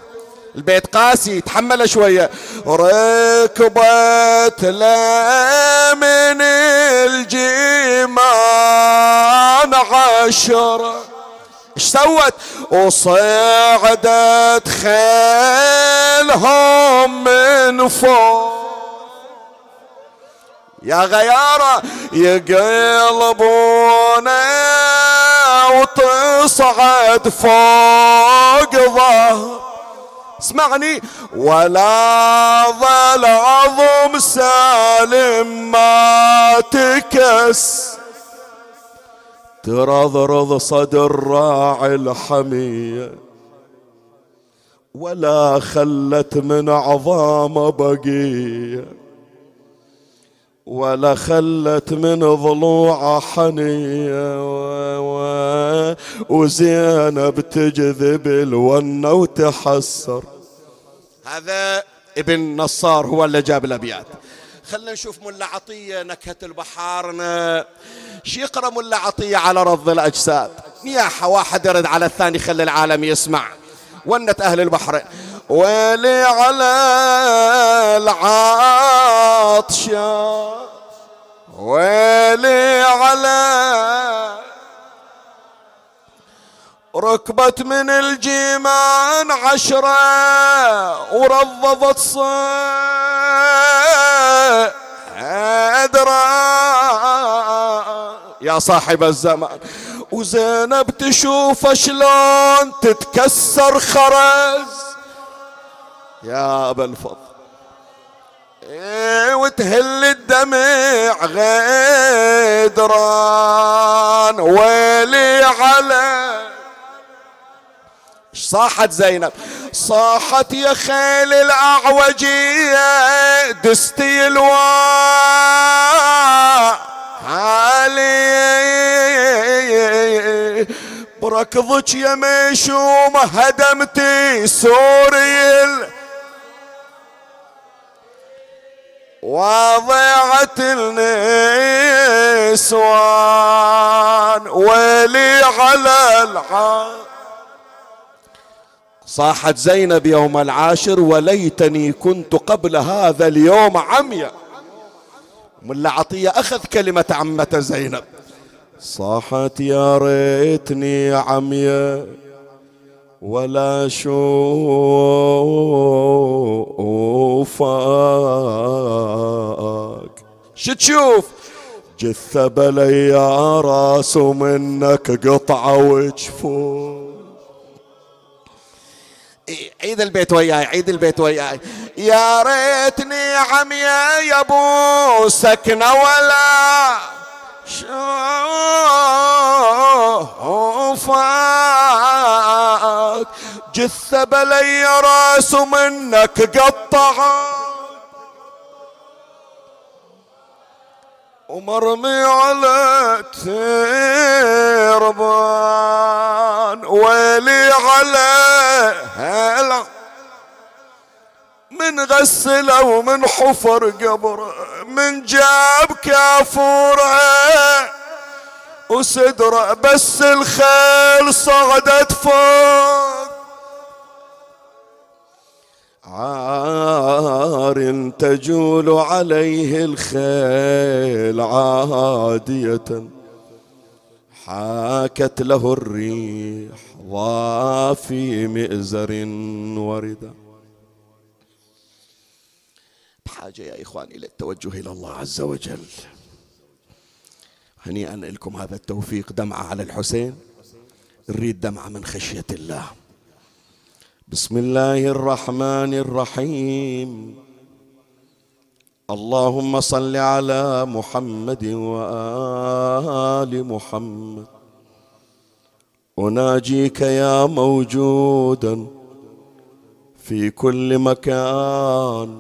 البيت قاسي تحمله شويه. ركبت له من الجيمان عشره. ايش سوت؟ وصعدت خيلهم من فوق. يا غياره يقلبونه وتصعد فوق ظهر. اسمعني. ولا ظل عظم سالم ما تكس ترضرض صدر راعي الحمية ولا خلت من عظام بقية ولا خلت من ضلوع حنية وزينب تجذب الونة وتحسر. هذا ابن نصار هو اللي جاب الابيات. خلنا نشوف ملا عطية نكهة البحارنا شي يقرأ ملا عطية على رض الأجساد. نياحة واحد يرد على الثاني، خلي العالم يسمع ونت أهل البحر. ويلي على العطشة، ويلي على ركبت من الجيمان عشرة ورضضت صدرها يا صاحب الزمان، وزينب تشوف شلون تتكسر خرز يا أبا الفضل، إيه وتهل الدمع غدران. ويلي على صاحت زينب، صاحت يا خيل الأعوجية دستي الواع علي بركضك يا ميشومة هدمتي سوريل وضيعت النسوان. ويلي على العار. صاحت زينب يوم العاشر وليتني كنت قبل هذا اليوم عميا. ملا عطية أخذ كلمة عمة زينب، صاحت يا ريتني عميا ولا شوفك. شو تشوف؟ جثة بلي يا راس منك قطعة وجفوف. عيد البيت وياي، عيد البيت وياي. يا ريتني عميا يا ابو سكنة ولا شوفك، جثة بلي راس منك قطعة ومرمي على تربان. ويلي على هلا من غسله ومن حفر قبره من جاب كافوره وسدره بس الخيل صعدت فوق. عار تجول عليه الخيل عادية، حاكت له الريح ضافي مئزر وردة. بحاجة يا إخواني إلى التوجه إلى الله عز وجل. هنيئا لكم هذا التوفيق. دمعة على الحسين، نريد دمعة من خشية الله. بسم الله الرحمن الرحيم. اللهم صل على محمد وآل محمد. أناجيك يا موجودا في كل مكان،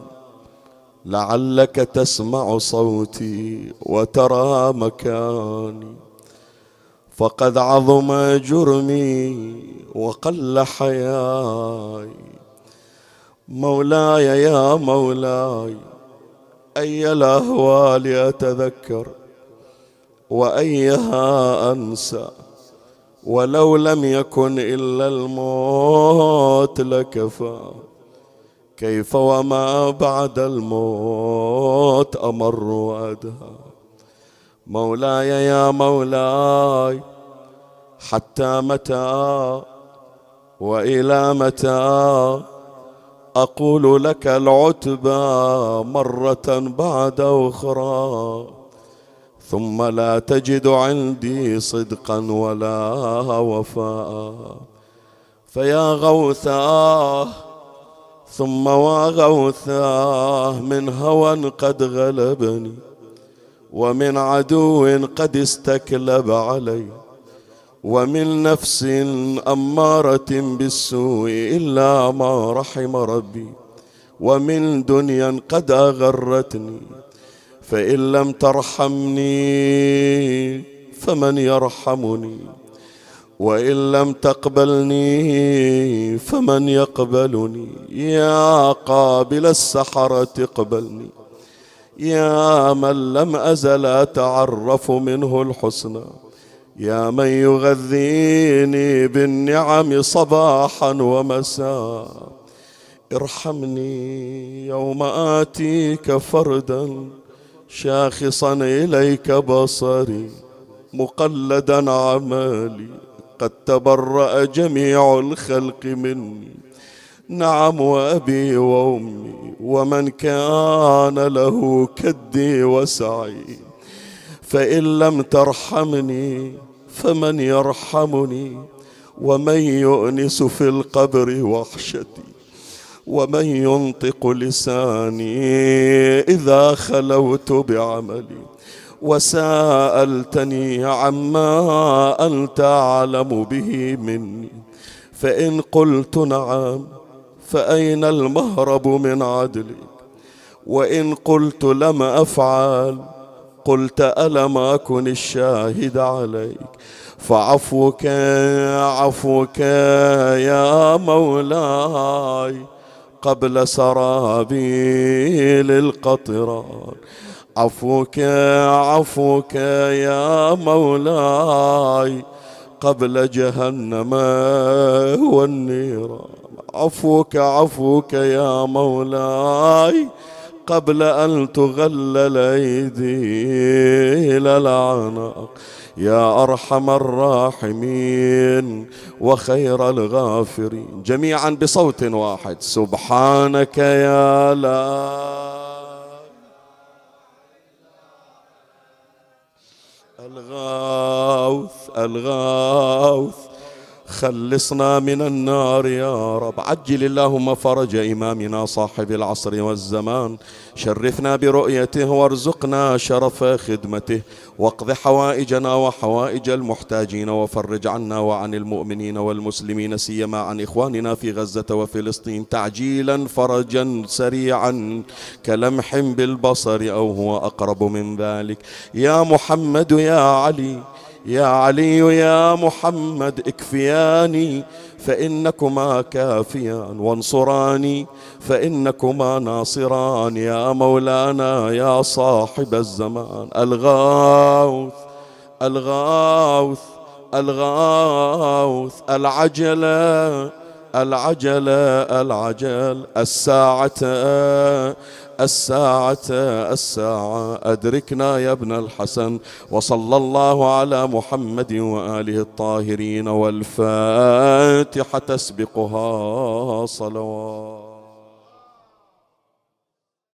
لعلك تسمع صوتي وترى مكاني، فقد عظم جرمي وقل حياي. مولاي يا مولاي، أي الأهوال أتذكر وأيها أنسى، ولو لم يكن إلا الموت لكفى، كيف وما بعد الموت أمر وأدهى. مولاي يا مولاي، حتى متى وإلى متى أقول لك العتبى مرة بعد أخرى، ثم لا تجد عندي صدقا ولا وفاء. فيا غوثاه ثم وغوثاه من هوى قد غلبني، ومن عدو قد استكلب علي، ومن نفس أمارة بالسوء إلا ما رحم ربي، ومن دنيا قد أغرتني، فإن لم ترحمني فمن يرحمني، وإن لم تقبلني فمن يقبلني. يا قابل السحرة اقبلني، يا من لم أزل أتعرف منه الحسنى، يا من يغذيني بالنعم صباحا ومساء، ارحمني يوم آتيك فردا شاخصا إليك بصري مقلدا عملي، قد تبرأ جميع الخلق مني، نعم وأبي وأمي ومن كان له كدي وسعي، فإن لم ترحمني فمن يرحمني؟ ومن يؤنس في القبر وحشتي؟ ومن ينطق لساني إذا خلوت بعملي؟ وسألتني عما أنت أعلم به مني، فإن قلت نعم فأين المهرب من عدلك؟ وإن قلت لم أفعل قلت ألم أكن الشاهد عليك؟ فعفوك عفوك يا مولاي قبل سرابي للقطران، عفوك عفوك يا مولاي قبل جهنم والنيران، عفوك عفوك يا مولاي قبل أن تغلل أيدي إلى العناق، يا أرحم الراحمين وخير الغافرين. جميعا بصوت واحد، سبحانك يا لا الغوث الغوث خلصنا من النار يا رب. عجل اللهم فرج إمامنا صاحب العصر والزمان، شرفنا برؤيته وارزقنا شرف خدمته، واقض حوائجنا وحوائج المحتاجين، وفرج عنا وعن المؤمنين والمسلمين، سيما عن إخواننا في غزة وفلسطين، تعجيلا فرجا سريعا كلمح بالبصر أو هو أقرب من ذلك. يا محمد يا علي، يا علي يا محمد اكفياني فإنكما كافيان، وانصراني فإنكما ناصران، يا مولانا يا صاحب الزمان. الغوث الغوث الغوث العجلة العجلة العجل الساعة الساعة الساعة أدركنا يا ابن الحسن. وصلى الله على محمد وآله الطاهرين، والفاتحة تسبقها صلوات.